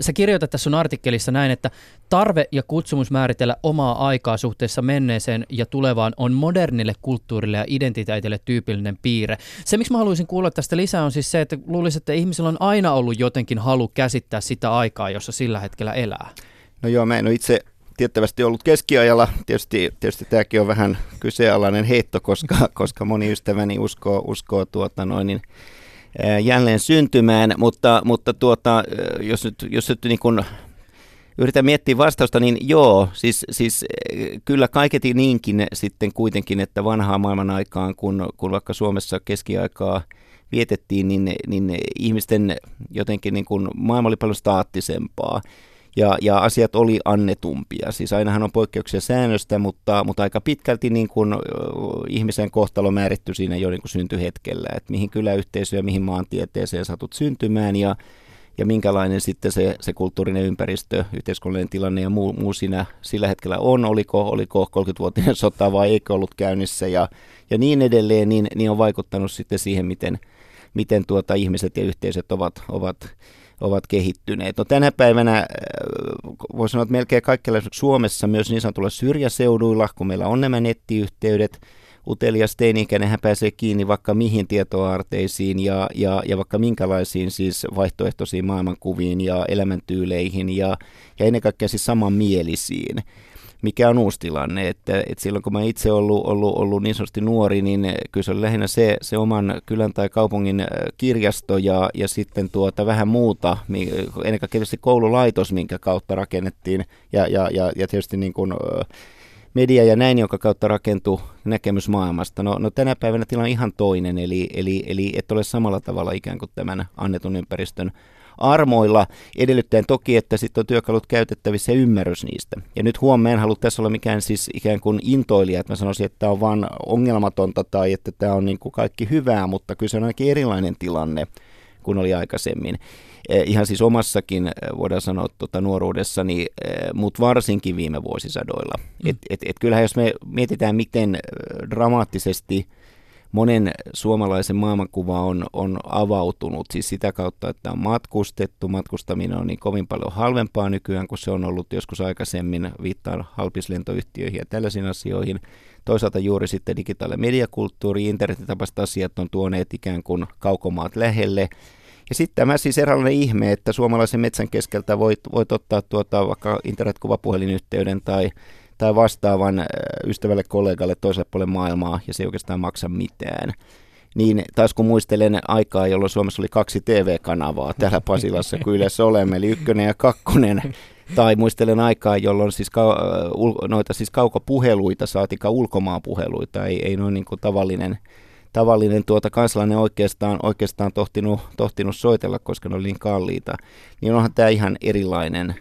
Sä kirjoitat tässä sun artikkelissa näin, että tarve ja kutsumus määritellä omaa aikaa suhteessa menneeseen ja tulevaan on modernille kulttuurille ja identiteetille tyypillinen piirre. Se, miksi mä haluaisin kuulla tästä lisää, on siis se, että luulisin, että ihmisillä on aina ollut jotenkin halu käsittää sitä aikaa, jossa sillä hetkellä elää. No joo, mä en ole itse tiettävästi ollut keskiajalla. Tietysti, tietysti tämäkin on vähän kyseenalainen heitto, koska, koska moni ystäväni uskoo, uskoo tuota noin, niin, ää, jälleen syntymään, mutta, mutta tuota, jos nyt, jos nyt niin kun yritän miettiä vastausta, niin joo, siis, siis kyllä kaiketi niinkin sitten kuitenkin, että vanhaa maailman aikaan, kun, kun vaikka Suomessa keskiaikaa vietettiin, niin, niin ihmisten jotenkin niin kuin maailma oli paljon staattisempaa ja, ja asiat oli annetumpia. Siis ainahan on poikkeuksia säännöstä, mutta, mutta aika pitkälti niin kuin ihmisen kohtalo määrittyi siinä jo niin kuin syntyhetkellä, että mihin kyläyhteisöön ja mihin maantieteeseen satut syntymään ja, ja minkälainen sitten se, se kulttuurinen ympäristö, yhteiskunnallinen tilanne ja muu, muu siinä sillä hetkellä on, oliko, oliko kolmekymmentävuotinen sota vai eikö ollut käynnissä ja, ja niin edelleen, niin, niin on vaikuttanut sitten siihen, miten miten tuota ihmiset ja yhteisöt ovat, ovat, ovat kehittyneet. No tänä päivänä voi sanoa, että melkein kaikkialla Suomessa myös niin sanotulla syrjäseuduilla, kun meillä on nämä nettiyhteydet, utelias teini-ikäinenhän pääsee kiinni vaikka mihin tietoaarteisiin ja, ja, ja vaikka minkälaisiin siis vaihtoehtoisiin maailmankuviin ja elämäntyyleihin ja, ja ennen kaikkea siis samanmielisiin. Mikä on uusi tilanne, että, että silloin kun mä itse ollut, ollut, ollut niin sanotusti nuori, niin kyllä se oli lähinnä se, se oman kylän tai kaupungin kirjasto ja, ja sitten tuota vähän muuta, ennen kaikkea tietysti koululaitos, minkä kautta rakennettiin ja, ja, ja, ja tietysti niin kuin media ja näin, jonka kautta rakentuu näkemys maailmasta. No, no tänä päivänä tilanne on ihan toinen, eli, eli, eli et ole samalla tavalla ikään kuin tämän annetun ympäristön armoilla, edellyttäen toki, että sitten on työkalut käytettävissä ja ymmärrys niistä. Ja nyt huomioon en halua tässä olla mikään siis ikään kuin intoilija, että mä sanoisin, että tämä on vaan ongelmatonta tai että tämä on niin kuin kaikki hyvää, mutta kyllä se on ainakin erilainen tilanne kuin oli aikaisemmin. Ihan siis omassakin, voidaan sanoa, tuota, nuoruudessani, mutta varsinkin viime vuosisadoilla. Mm. Et, et, et kyllähän jos me mietitään, miten dramaattisesti monen suomalaisen maailmankuva on, on avautunut, siis sitä kautta, että on matkustettu. Matkustaminen on niin kovin paljon halvempaa nykyään, kuin se on ollut joskus aikaisemmin, viittaan halpislentoyhtiöihin ja tällaisiin asioihin. Toisaalta juuri sitten digitaalinen mediakulttuuri, internetin tapaiset asiat on tuoneet ikään kuin kaukomaat lähelle. Ja sitten tämä siis eräänlainen ihme, että suomalaisen metsän keskeltä voit, voit ottaa tuota vaikka internetkuvapuhelinyhteyden tai tai vastaavan ystävälle, kollegalle toiselle puolelle maailmaa, ja se ei oikeastaan maksa mitään. Niin taas kun muistelen aikaa, jolloin Suomessa oli kaksi T V-kanavaa täällä Pasilassa, kun yleensä olemme, eli ykkönen ja kakkonen. Tai muistelen aikaa, jolloin siis ka- noita siis kaukopuheluita, saatika ulkomaanpuheluita, ei, ei noin niin kuin tavallinen, tavallinen tuota kansalainen oikeastaan, oikeastaan tohtinut, tohtinut soitella, koska ne oli niin kalliita. Niin onhan tämä ihan erilainen,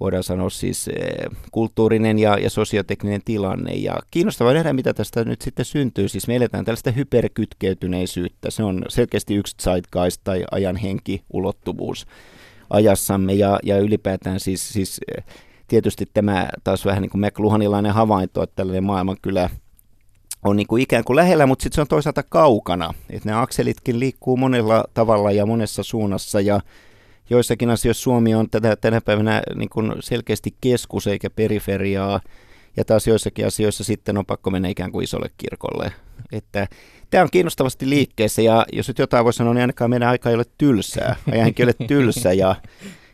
voidaan sanoa siis kulttuurinen ja, ja sosiotekninen tilanne. Ja kiinnostavaa nähdä, mitä tästä nyt sitten syntyy. Siis me eletään tällaista hyperkytkeytyneisyyttä. Se on selkeästi yksi zeitgeist tai ajan henki, ulottuvuus ajassamme. Ja, ja ylipäätään siis, siis tietysti tämä taas vähän niin kuin McLuhanilainen havainto, että tällainen maailma kyllä on niin kuin ikään kuin lähellä, mutta sitten se on toisaalta kaukana. Että nämä akselitkin liikkuu monella tavalla ja monessa suunnassa ja joissakin asioissa Suomi on tätä, tänä päivänä niin kuin selkeästi keskus eikä periferiaa, ja taas joissakin asioissa sitten on pakko mennä ikään kuin isolle kirkolle. Että tämä on kiinnostavasti liikkeessä, ja jos nyt jotain voi sanoa, niin ainakaan meidän aika ei ole tylsää. Ajankin ei ole tylsä, ja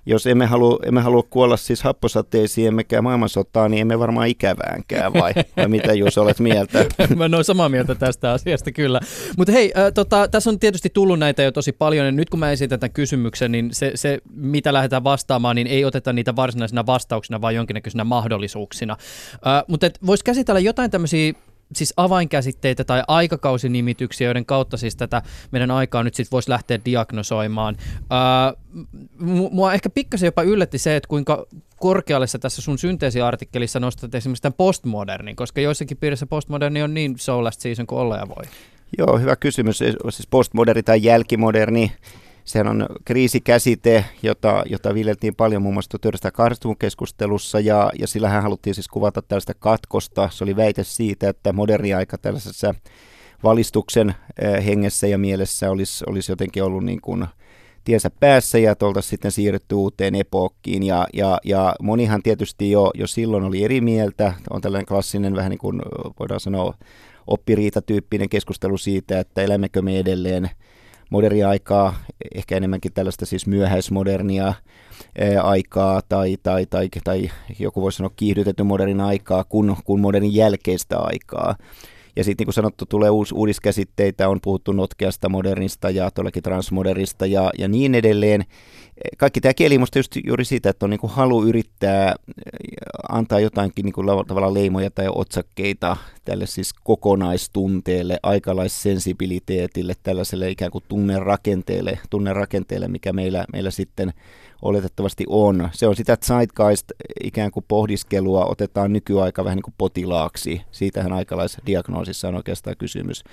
jos emme halua, emme halua kuolla siis happosateisiin, emmekä maailmansotaan, niin emme varmaan ikäväänkään, vai, vai mitä Juuso olet mieltä? Mä olen samaa mieltä tästä asiasta, kyllä. Mutta hei, äh, tota, tässä on tietysti tullut näitä jo tosi paljon, ja nyt kun mä esitän tämän kysymyksen, niin se, se, mitä lähdetään vastaamaan, niin ei oteta niitä varsinaisena vastauksena, vaan jonkinnäköisenä mahdollisuuksina. Äh, mutta voisi käsitellä jotain tämmöisiä siis avainkäsitteitä tai aikakausinimityksiä, joiden kautta siis tätä meidän aikaa nyt sitten voisi lähteä diagnosoimaan. Öö, mua ehkä pikkasen jopa yllätti se, että kuinka korkealle sä tässä sun synteesiartikkelissa nostat esimerkiksi tämän postmodernin, koska joissakin piirissä postmoderni on niin so last season kuin olla ja voi. Joo, hyvä kysymys. Siis postmoderni tai jälkimoderni, sehän on kriisikäsite, jota, jota viljeltiin paljon muun muassa tuhatyhdeksänsataakahdeksankymmentäluvun keskustelussa, ja, ja sillähän haluttiin siis kuvata tällaista katkosta. Se oli väite siitä, että moderni aika tällaisessa valistuksen hengessä ja mielessä olisi, olisi jotenkin ollut niin kuin tiensä päässä, ja oltaisiin sitten siirrytty uuteen epookkiin, ja, ja, ja monihan tietysti jo, jo silloin oli eri mieltä. On tällainen klassinen, vähän niin kuin voidaan sanoa oppiriitatyyppinen keskustelu siitä, että elämmekö me edelleen modernia aikaa, ehkä enemmänkin tällaista siis myöhäismodernia aikaa tai, tai, tai, tai joku voisi sanoa kiihdytetty modernin aikaa kuin, kuin modernin jälkeistä aikaa. Ja sitten niin kuin sanottu, tulee uus, uudiskäsitteitä, on puhuttu notkeasta modernista ja tuollakin transmodernista ja, ja niin edelleen. Kaikki tämä kieli musta just juuri siitä, että on niin kuin halu yrittää antaa jotainkin niin kuin tavallaan leimoja tai otsakkeita tälle siis kokonaistunteelle, aikalaissensibiliteetille, tällaiselle ikään kuin tunnerakenteelle, tunnerakenteelle, mikä meillä, meillä sitten oletettavasti on. Se on sitä zeitgeist ikään kuin pohdiskelua, otetaan nykyaika vähän niin kuin potilaaksi. Siitähän aikalaisdiagnoosissa on oikeastaan kysymys.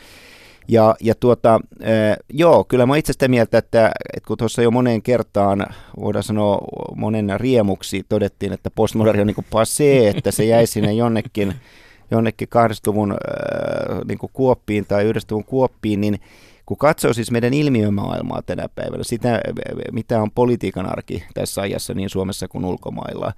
Ja, ja tuota, äh, joo, kyllä mä itse sitä mieltä, että, että kun tuossa jo moneen kertaan, voidaan sanoa monen riemuksi, todettiin, että postmoderni on niin kuin passé, että se jäi sinne jonnekin, jonnekin kahdeksankymmentäluvun äh, niin kuin kuoppiin tai yhdeksänkymmentäluvun kuoppiin, niin kun katsoo siis meidän ilmiömaailmaa tänä päivänä, sitä mitä on politiikan arki tässä ajassa niin Suomessa kuin ulkomailla,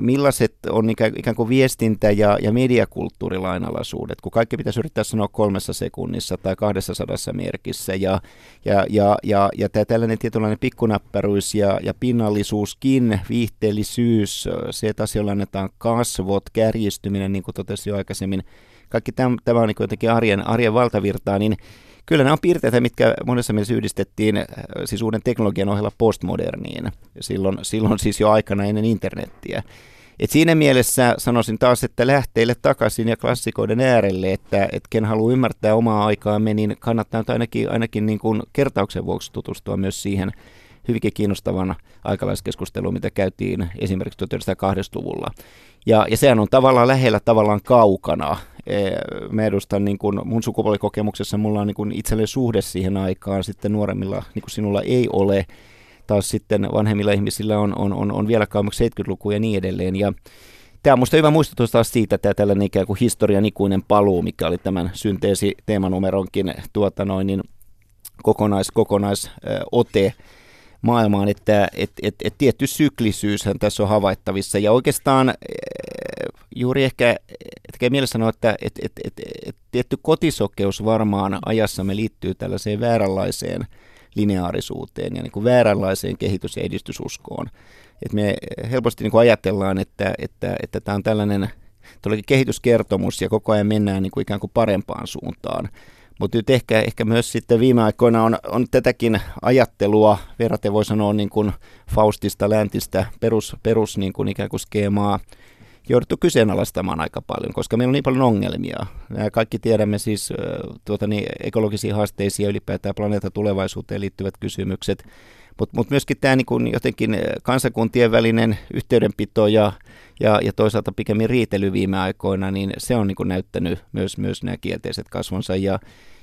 millaiset on ikään kuin viestintä- ja, ja mediakulttuurilainalaisuudet, kun kaikki pitäisi yrittää sanoa kolmessa sekunnissa tai kahdessa sadassa merkissä, ja, ja, ja, ja, ja tämä tällainen tietynlainen pikkunäppäryys ja, ja pinnallisuuskin, viihteellisyys, se, että asioilla annetaan kasvot, kärjistyminen, niin kuin totesin jo aikaisemmin, kaikki tämä, tämä on niin jotenkin arjen, arjen valtavirtaa, niin kyllä nämä on piirteitä, mitkä monessa mielessä yhdistettiin siis uuden teknologian ohella postmoderniin, silloin, silloin siis jo aikana ennen internettiä. Et siinä mielessä sanoisin taas, että lähteille takaisin ja klassikoiden äärelle, että et ken haluaa ymmärtää omaa aikaamme, niin kannattaa ainakin, ainakin niin kuin kertauksen vuoksi tutustua myös siihen hyvinkin kiinnostavan aikalaiskeskusteluun, mitä käytiin esimerkiksi tuhatyhdeksänsataakahdeksankymmentäluvulla. Ja, ja sehän on tavallaan lähellä, tavallaan kaukana. Mä edustan niin kun mun sukupolvikokemuksessa, mulla on niin kun itselleen suhde siihen aikaan, sitten nuoremmilla niin kun sinulla ei ole. Taas sitten vanhemmilla ihmisillä on, on, on, on vielä kauemmaksi seitsemänkymmentäluku ja niin edelleen. Ja tämä on minusta hyvä muistutus taas siitä, tämä tällainen ikään kuin historian ikuinen paluu, mikä oli tämän synteesi-teemanumeronkin tuota noin, niin kokonais, kokonais, ö, ote maailmaan, että et, et, et tietty syklisyyshän tässä on havaittavissa. Ja oikeastaan juuri ehkä tekee mielessä sanoa, että et, et, et, et, tietty kotisokeus varmaan ajassamme liittyy tällaiseen vääränlaiseen lineaarisuuteen ja niin kuin vääränlaiseen kehitys- ja edistysuskoon. Et me helposti niin kuin ajatellaan, että, että, että tämä on tällainen kehityskertomus ja koko ajan mennään niin kuin ikään kuin parempaan suuntaan. Mutta nyt ehkä, ehkä myös sitten viime aikoina on, on tätäkin ajattelua, verraten voi sanoa niin kuin faustista, läntistä, perus, perus niin kuin ikään kuin skeemaa, jouduttu kyseenalaistamaan aika paljon, koska meillä on niin paljon ongelmia. Nämä kaikki tiedämme siis tuota, niin, ekologisiin haasteisiin ja ylipäätään planeetan tulevaisuuteen liittyvät kysymykset, mutta mut myöskin tämä niin kun jotenkin kansakuntien välinen yhteydenpito ja, ja, ja toisaalta pikemmin riitely viime aikoina, niin se on niin kun näyttänyt myös, myös nämä kielteiset kasvonsa ja,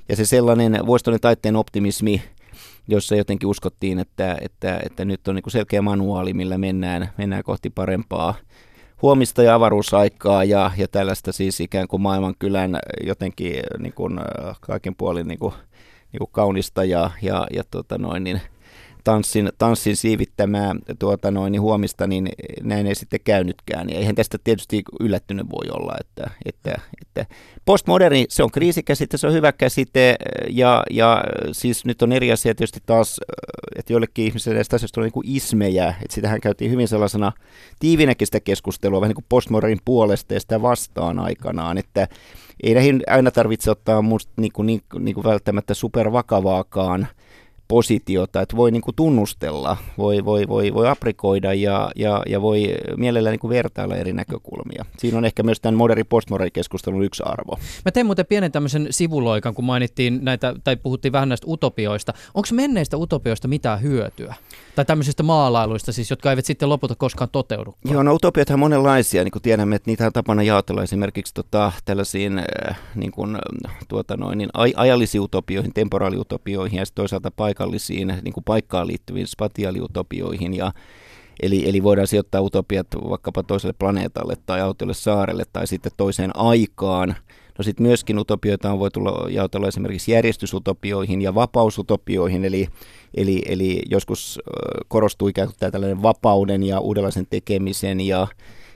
ja se sellainen vuosituhannen taitteen optimismi, jossa jotenkin uskottiin, että, että, että nyt on niin kun selkeä manuaali, millä mennään, mennään kohti parempaa huomista ja avaruusaikaa ja, ja tällaista siis ikään kuin maailmankylän jotenkin niin kuin, kaiken puolin niin kuin, niin kuin kaunista ja, ja, ja tota noin, niin tanssin, tanssin siivittämää tuota noin, niin huomista, niin näin ei sitten käynytkään. Ja eihän tästä tietysti yllättynyt voi olla, että, että, että postmoderni, se on kriisikäsite, se on hyvä käsite ja, ja siis nyt on eri asia tietysti taas, että joillekin ihmisille näistä asioista on niin kuin ismejä, että sitähän käytiin hyvin sellaisena tiivinäkin sitä keskustelua, vähän niin kuin postmodernin puolesta ja sitä vastaan aikanaan, että ei näihin aina tarvitse ottaa musta niin kuin, niin, niin kuin välttämättä supervakavaakaan positiota, että voi niin kuin tunnustella, voi, voi, voi, voi aprikoida ja, ja, ja voi mielellään niin kuin vertailla eri näkökulmia. Siinä on ehkä myös tämän moderni postmoderni-keskustelun yksi arvo. Mä tein muuten pienen tämmöisen sivuloikan, kun mainittiin näitä, tai puhuttiin vähän näistä utopioista. Onko menneistä utopioista mitään hyötyä? Tai tämmöisistä maalailuista siis, jotka eivät sitten lopulta koskaan toteudu? Joo, no utopiothan on monenlaisia, niin kuin tiedämme, että niitä on tapana jaotella esimerkiksi tota, tällaisiin äh, niin kuin, tuota noin, niin aj- ajallisiin utopioihin, temporaaliutopioihin ja sitten toisaalta paikallisiin niin kuin paikkaan liittyviin spatiaaliutopioihin. Ja, eli, eli voidaan sijoittaa utopiat vaikkapa toiselle planeetalle tai autiolle saarelle tai sitten toiseen aikaan. No sitten myöskin utopioita voi tulla jaotella esimerkiksi järjestysutopioihin ja vapausutopioihin. Eli, eli, eli joskus korostuu ikään kuin tällainen vapauden ja uudenlaisen tekemisen ja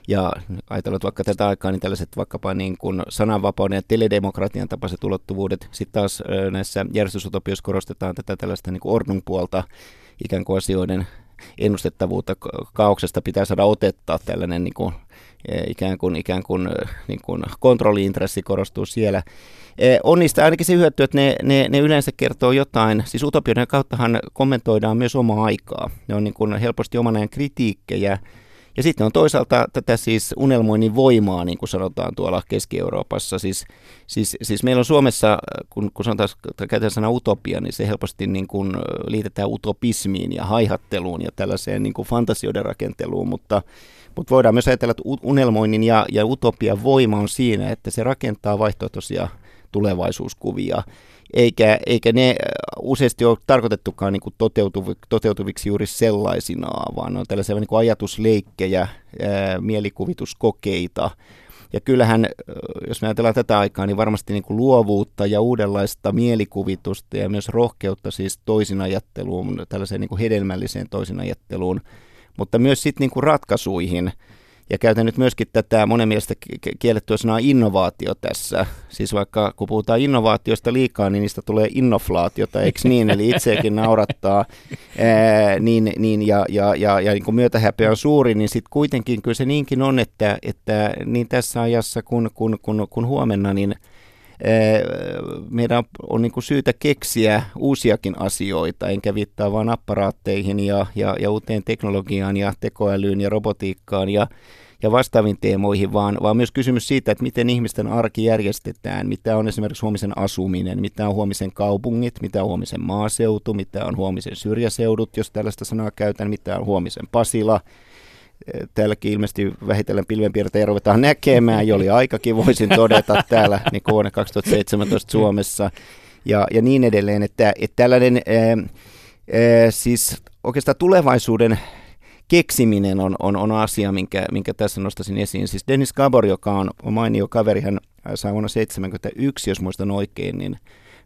Ja ajatellaan, vaikka tätä aikaa, niin tällaiset vaikkapa niin kuin sananvapauden ja teledemokratian tapaiset ulottuvuudet. Sitten taas näissä järjestysutopioissa korostetaan tätä tällaista niin kuin ordnung puolta, ikään kuin asioiden ennustettavuutta, kaauksesta pitää saada otetta, tällainen niin kuin, ikään kuin, ikään kuin, niin kuin kontrolli-intressi korostuu siellä. On niistä ainakin se hyöty, että ne, ne, ne yleensä kertoo jotain. Siis utopioiden kauttahan kommentoidaan myös omaa aikaa. Ne on niin kuin helposti oman ajan kritiikkejä. Ja sitten on toisaalta tätä siis unelmoinnin voimaa, niin kuin sanotaan tuolla Keski-Euroopassa. Siis, siis, siis meillä on Suomessa, kun, kun sanotaan, käytetään sanaa utopia, niin se helposti niin kuin liitetään utopismiin ja haihatteluun ja tällaiseen niin kuin fantasioiden rakenteluun. Mutta, mutta voidaan myös ajatella, että unelmoinnin ja, ja utopian voima on siinä, että se rakentaa vaihtoehtoisia tulevaisuuskuvia. Eikä, eikä ne useasti ole tarkoitettukaan niin kuin toteutuviksi juuri sellaisinaan, vaan ne on tällaisia niin kuin ajatusleikkejä, ää, mielikuvituskokeita. Ja kyllähän, jos me ajatellaan tätä aikaa, niin varmasti niin kuin luovuutta ja uudenlaista mielikuvitusta ja myös rohkeutta siis toisinajatteluun, tällaiseen niin kuin hedelmälliseen toisinajatteluun, mutta myös sitten niin kuin ratkaisuihin. Ja käytän nyt myöskin tätä monen mielestä kiellettyä sanaa innovaatio tässä. Siis vaikka kun puhutaan innovaatioista liikaa, niin niistä tulee innoflaatiota, eikö niin? Eli itseäkin naurattaa. Ää, niin, niin, ja ja, ja, ja niin kun myötähäpeä on suuri, niin sitten kuitenkin kyllä se niinkin on, että, että niin tässä ajassa kun, kun, kun, kun huomenna, niin meidän on niin kuin syytä keksiä uusiakin asioita, enkä viittaa vain apparaatteihin ja, ja, ja uuteen teknologiaan ja tekoälyyn ja robotiikkaan ja, ja vastaaviin teemoihin, vaan, vaan myös kysymys siitä, että miten ihmisten arki järjestetään, mitä on esimerkiksi huomisen asuminen, mitä on huomisen kaupungit, mitä on huomisen maaseutu, mitä on huomisen syrjäseudut, jos tällaista sanaa käytän, mitä on huomisen Pasila. Täälläkin ilmeisesti vähitellen pilvenpiirtejä ruvetaan näkemään, joli aikakin voisin todeta täällä niin kuin vuonna kaksituhattaseitsemäntoista Suomessa ja, ja niin edelleen, että, että tällainen ää, ää, siis oikeastaan tulevaisuuden keksiminen on, on, on asia, minkä, minkä tässä nostaisin esiin. Siis Dennis Gabor, joka on mainio kaveri, hän sai vuonna seitsemänkymmentäyksi, jos muistan oikein, niin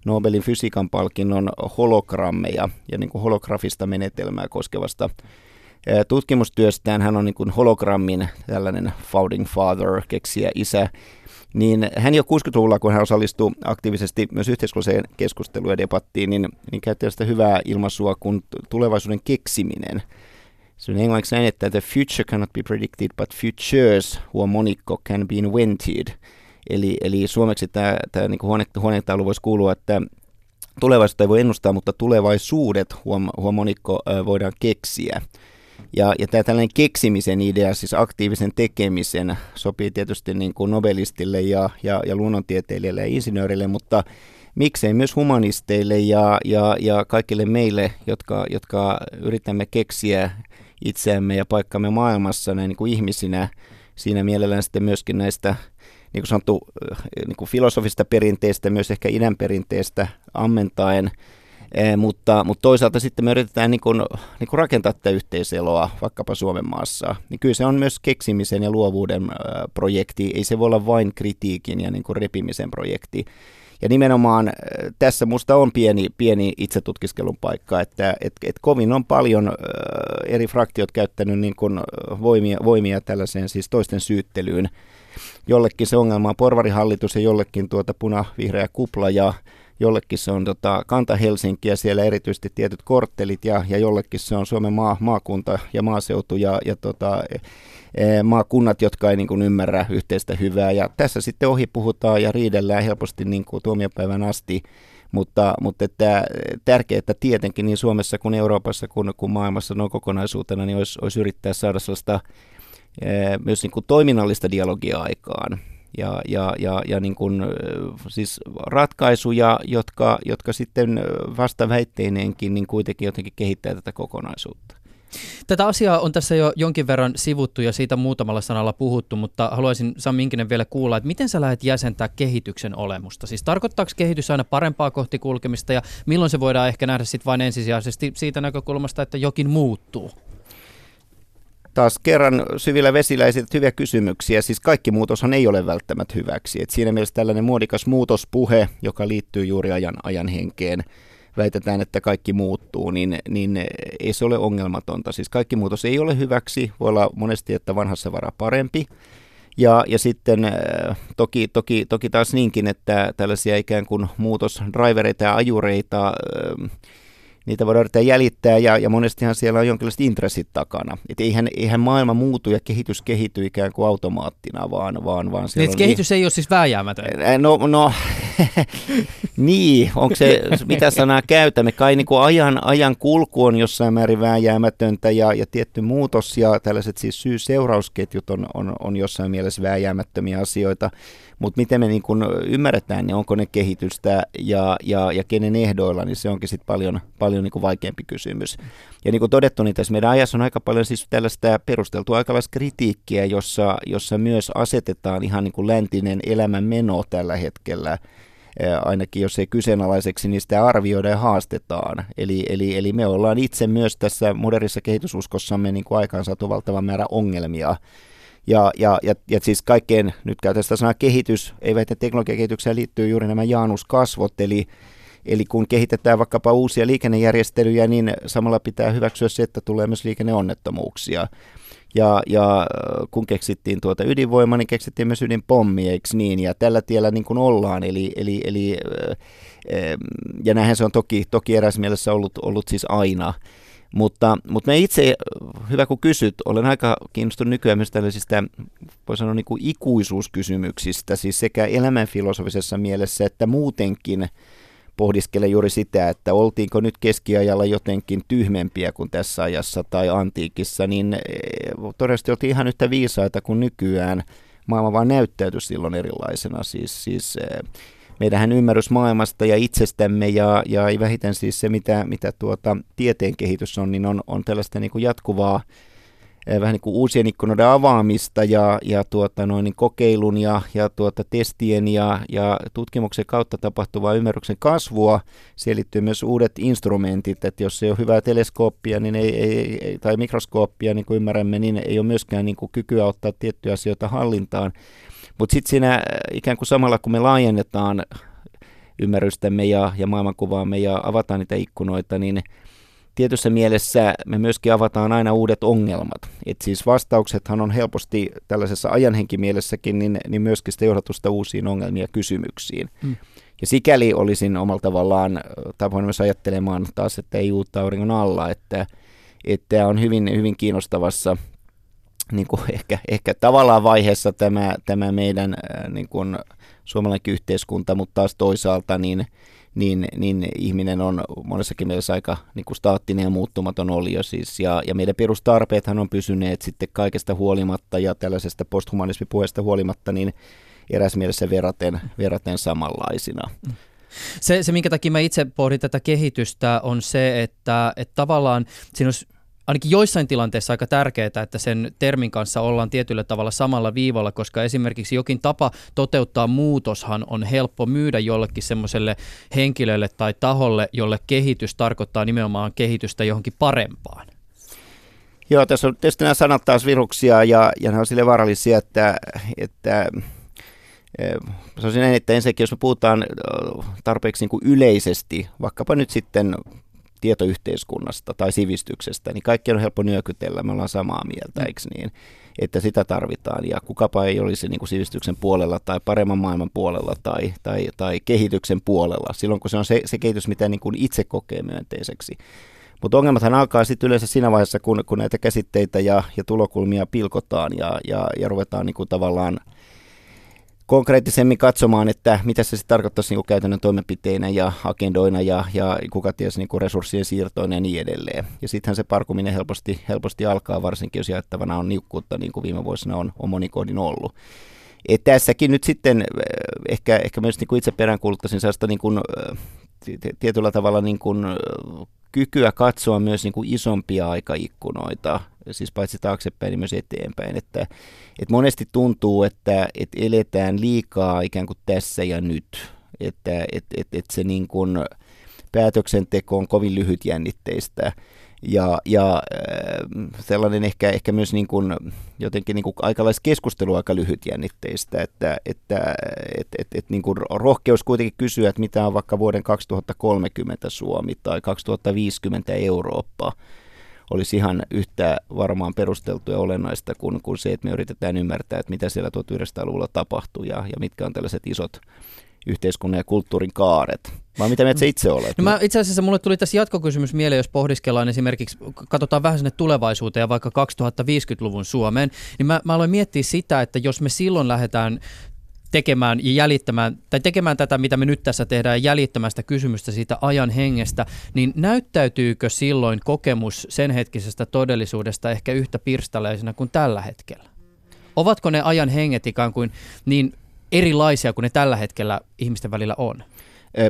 Nobelin fysiikan palkinnon hologrammeja ja niin kuin holografista menetelmää koskevasta tutkimustyöstään. Hän on niin kuin hologrammin tällainen founding father, keksijä, isä. Niin hän jo kuusikymmentäluvulla, kun hän osallistui aktiivisesti myös yhteiskunnalliseen keskusteluun ja debattiin, niin, niin käytti sitä hyvää ilmaisua kuin tulevaisuuden keksiminen. Se on englanniksi näin, että the future cannot be predicted, but futures, huo monikko, can be invented. Eli, eli suomeksi tämä, tämä niin kuin huoneentaulu voisi kuulua, että tulevaisuutta ei voi ennustaa, mutta tulevaisuudet, huo monikko, voidaan keksiä. Ja, ja tämä tällainen keksimisen idea, siis aktiivisen tekemisen, sopii tietysti niin kuin nobelistille ja, ja, ja luonnontieteilijälle ja insinöörille, mutta miksei myös humanisteille ja, ja, ja kaikille meille, jotka, jotka yritämme keksiä itseämme ja paikkamme maailmassa näin niin kuin ihmisinä, siinä mielellään sitten myöskin näistä niin kuin sanottu niin kuin filosofista perinteistä, myös ehkä idän perinteistä ammentaen. Eh, mutta, mutta toisaalta sitten me yritetään niin kuin, niin kuin rakentaa tätä yhteiseloa vaikkapa Suomen maassa. Niin kyllä se on myös keksimisen ja luovuuden äh, projekti, ei se voi olla vain kritiikin ja niin kuin repimisen projekti. Ja nimenomaan äh, tässä musta on pieni, pieni itsetutkiskelun paikka, että et, et kovin on paljon äh, eri fraktiot käyttänyt niin kuin voimia, voimia tällaiseen siis toisten syyttelyyn. Jollekin se ongelma on porvarihallitus ja jollekin tuota puna-vihreä kupla ja jollekin se on tota, Kanta-Helsinkiä, siellä erityisesti tietyt korttelit, ja, ja jollekin se on Suomen maa, maakunta ja maaseutu ja, ja tota, e, maakunnat, jotka ei niin kuin, ymmärrä yhteistä hyvää. Ja tässä sitten ohi puhutaan ja riidellään helposti niin kuin tuomiopäivän asti, mutta, mutta että, tärkeää, että tietenkin niin Suomessa kuin Euroopassa kuin, kuin maailmassa noin kokonaisuutena, niin olisi, olisi yrittää saada sellaista e, myös niin kuin toiminnallista dialogia aikaan. Ja, ja, ja, ja niin kuin, siis ratkaisuja, jotka, jotka sitten vastaväitteineenkin niin kuitenkin jotenkin kehittää tätä kokonaisuutta. Tätä asiaa on tässä jo jonkin verran sivuttu ja siitä muutamalla sanalla puhuttu, mutta haluaisin Sam Inkinen vielä kuulla, että miten sä lähdet jäsentää kehityksen olemusta? Siis tarkoittaako kehitys aina parempaa kohti kulkemista ja milloin se voidaan ehkä nähdä sitten vain ensisijaisesti siitä näkökulmasta, että jokin muuttuu? Taas kerran syvillä vesillä esität hyviä kysymyksiä. Siis kaikki muutoshan ei ole välttämättä hyväksi. Et siinä mielessä tällainen muodikas muutospuhe, joka liittyy juuri ajan, ajan henkeen, väitetään, että kaikki muuttuu, niin, niin ei se ole ongelmatonta. Siis kaikki muutos ei ole hyväksi. Voi olla monesti, että vanhassa vara parempi. Ja, ja sitten toki, toki, toki taas niinkin, että tällaisia ikään kuin muutosdraivereita ja ajureita, niitä voidaan yrittää jäljittää ja, ja monestihan siellä on jonkinlaiset intressit takana. Et eihän, eihän maailma muutu ja kehitys kehittyy ikään kuin automaattina, vaan... vaan, vaan niin, kehitys niin... ei ole siis vääjäämätön. No, no niin, onko se, mitä sanaa käytämme? Kai niin kuin ajan, ajan kulku on jossain määrin vääjäämätöntä ja, ja tietty muutos ja tällaiset siis syy-seurausketjut on, on, on jossain mielessä vääjäämättömiä asioita. Mutta miten me niin kun ymmärretään, niin onko ne kehitystä ja, ja, ja kenen ehdoilla, niin se onkin sitten paljon, paljon niin kun vaikeampi kysymys. Ja niin kuin todettu, niin tässä meidän ajassa on aika paljon siis tällaista perusteltua aikalaiskritiikkiä, jossa, jossa myös asetetaan ihan niin kun läntinen elämänmeno tällä hetkellä. Ainakin jos ei kyseenalaiseksi, niin sitä arvioidaan ja haastetaan. Eli, eli, eli me ollaan itse myös tässä modernissa kehitysuskossamme niin kun aikaan saatu valtavan määrä ongelmia. Ja, ja, ja, ja siis kaikkeen, nyt käytetään sitä sanaa kehitys, ei väitä teknologiakehitykseen liittyy juuri nämä jaanuskasvot, eli, eli kun kehitetään vaikkapa uusia liikennejärjestelyjä, niin samalla pitää hyväksyä se, että tulee myös liikenneonnettomuuksia. Ja, ja kun keksittiin tuota ydinvoimaa, niin keksittiin myös ydinpommi, eikö niin? Ja tällä tiellä niin kuin ollaan, eli, eli, eli, ja näinhän se on toki, toki eräs mielessä ollut, ollut siis aina. Mutta, mutta me itse, hyvä kun kysyt, olen aika kiinnostunut nykyään myös tällaisista, voi sanoa niin kuin ikuisuuskysymyksistä, siis sekä elämänfilosofisessa mielessä että muutenkin pohdiskelen juuri sitä, että oltiinko nyt keskiajalla jotenkin tyhmempiä kuin tässä ajassa tai antiikissa, niin todennäköisesti oltiin ihan yhtä viisaita kuin nykyään. Maailma vaan näyttäytyi silloin erilaisena, siis, siis meidän ymmärrys maailmasta ja itsestämme ja, ja ei vähiten siis se, mitä, mitä tuota, tieteen kehitys on, niin on, on tällaista niin kuin jatkuvaa, vähän niin kuin uusien ikkunoiden avaamista ja, ja tuota noin, niin kokeilun ja, ja tuota testien ja, ja tutkimuksen kautta tapahtuvaa ymmärryksen kasvua. Siihen liittyy myös uudet instrumentit, että jos ei ole hyvää teleskooppia niin ei, ei, ei, tai mikroskooppia, niin kuin ymmärrämme, niin ei ole myöskään niin kuin kykyä ottaa tiettyjä asioita hallintaan. Mutta sitten siinä ikään kuin samalla, kun me laajennetaan ymmärrystämme ja, ja maailmankuvaamme ja avataan niitä ikkunoita, niin tietyssä mielessä me myöskin avataan aina uudet ongelmat. Et siis vastauksethan on helposti tällaisessa ajanhenkimielessäkin niin, niin myöskin sitä johdatusta uusiin ongelmiin ja kysymyksiin. Mm. Ja sikäli olisin omalla tavallaan, tai voin myös ajattelemaan taas, että ei uutta auringon alla, että tämä on hyvin, hyvin kiinnostavassa niin kuin ehkä, ehkä tavallaan vaiheessa tämä, tämä meidän niin kuin suomalainen yhteiskunta, mutta taas toisaalta niin Niin, niin ihminen on monessakin mielessä aika niin kuin staattinen ja muuttumaton olio siis, ja, ja meidän perustarpeethan on pysyneet sitten kaikesta huolimatta ja tällaisesta posthumanismipuheesta huolimatta niin eräs mielessä verraten, verraten samanlaisina. Se, se, minkä takia mä itse pohdin tätä kehitystä, on se, että, että tavallaan siinä olisi ainakin joissain tilanteissa aika tärkeää, että sen termin kanssa ollaan tietyllä tavalla samalla viivalla, koska esimerkiksi jokin tapa toteuttaa muutoshan on helppo myydä jollekin semmoiselle henkilölle tai taholle, jolle kehitys tarkoittaa nimenomaan kehitystä johonkin parempaan. Joo, tässä on tietysti nämä sanat taas viruksia ja, ja nämä on sille vaarallisia, että... että sanoisin näin, että ensinnäkin jos me puhutaan tarpeeksi niin kuin yleisesti, vaikkapa nyt sitten tietoyhteiskunnasta tai sivistyksestä, niin kaikki on helppo nyökytellä, me ollaan samaa mieltä, eikö niin, että sitä tarvitaan ja kukapa ei olisi niin kuin sivistyksen puolella tai paremman maailman puolella tai, tai, tai kehityksen puolella, silloin kun se on se, se kehitys, mitä niin kuin itse kokee myönteiseksi. Mutta ongelmathan alkaa sitten yleensä siinä vaiheessa, kun, kun näitä käsitteitä ja, ja tulokulmia pilkotaan ja, ja, ja ruvetaan niin kuin tavallaan konkreettisemmin katsomaan, että mitä se tarkoittaisi niin käytännön toimenpiteinä ja agendoina ja, ja kuka ties niin resurssien siirtoina ja niin edelleen. Ja sittenhän se parkuminen helposti, helposti alkaa, varsinkin jos jaettavana on niukkuutta, niin kuin viime vuosina on, on monikohdin ollut. Et tässäkin nyt sitten ehkä, ehkä myös niin kuin itse peräänkuuluttaisin sellaista niin kuin, tietyllä tavalla niin kuin, kykyä katsoa myös niin kuin isompia aikaikkunoita, siis paitsi taaksepäin, niin myös eteenpäin. Että, että monesti tuntuu, että, että eletään liikaa ikään kuin tässä ja nyt, että et, et, et se niin kuin päätöksenteko on kovin lyhytjännitteistä. Ja, ja sellainen ehkä, ehkä myös niin kuin jotenkin niin kuin aikalaiskeskustelu aika lyhytjännitteistä, että, että et, et, et niin kuin rohkeus kuitenkin kysyä, että mitä on vaikka vuoden kaksituhattakolmekymmentä Suomi tai kaksituhattaviisikymmentä Eurooppa, olisi ihan yhtä varmaan perusteltua ja olennaista kuin, kuin se, että me yritetään ymmärtää, että mitä siellä tuhatyhdeksänsataaluvulla tapahtui ja, ja mitkä on tällaiset isot yhteiskunnan ja kulttuurin kaaret. Vai mitä mieltä sä itse olet? No mä, itse asiassa mulle tuli tässä jatkokysymys mieleen, jos pohdiskellaan esimerkiksi, katsotaan vähän sinne tulevaisuuteen ja vaikka kaksituhattaviisikymmentäluvun Suomeen, niin mä, mä aloin miettiä sitä, että jos me silloin lähdetään tekemään ja jäljittämään, tai tekemään tätä, mitä me nyt tässä tehdään, ja jäljittämään sitä kysymystä siitä ajan hengestä, niin näyttäytyykö silloin kokemus sen hetkisestä todellisuudesta ehkä yhtä pirstaleisena kuin tällä hetkellä? Ovatko ne ajan henget ikään kuin niin erilaisia kuin ne tällä hetkellä ihmisten välillä on?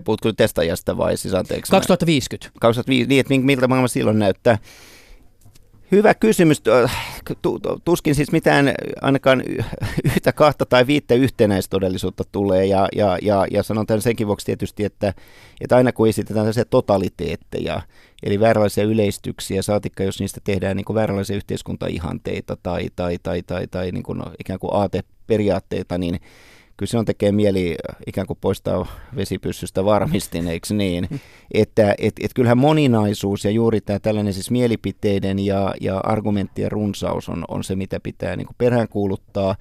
Puhutko nyt tästä ajasta vai siis anteeksi? kaksituhattaviisikymmentä. kaksituhattaviisikymmentä, niin että miltä maailma silloin näyttää? Hyvä kysymys. Tuskin siis mitään ainakaan yhtä, kahta tai viittä yhtenäistodellisuutta tulee ja, ja, ja, ja sanon tämän senkin vuoksi tietysti, että, että aina kun esitetään tällaisia totaliteetteja, eli vääränlaisia yleistyksiä, saatikka jos niistä tehdään niin kuin vääränlaisia yhteiskuntaihanteita tai, tai, tai, tai, tai niin kuin ikään kuin aateperiaatteita, niin kyllä se on tekee mieli ikään kuin poistaa vesipyssystä varmistin, eikö niin? Että et, et kyllähän moninaisuus ja juuri tämä tällainen siis mielipiteiden ja, ja argumenttien runsaus on, on se, mitä pitää niin kuin peräänkuuluttaa.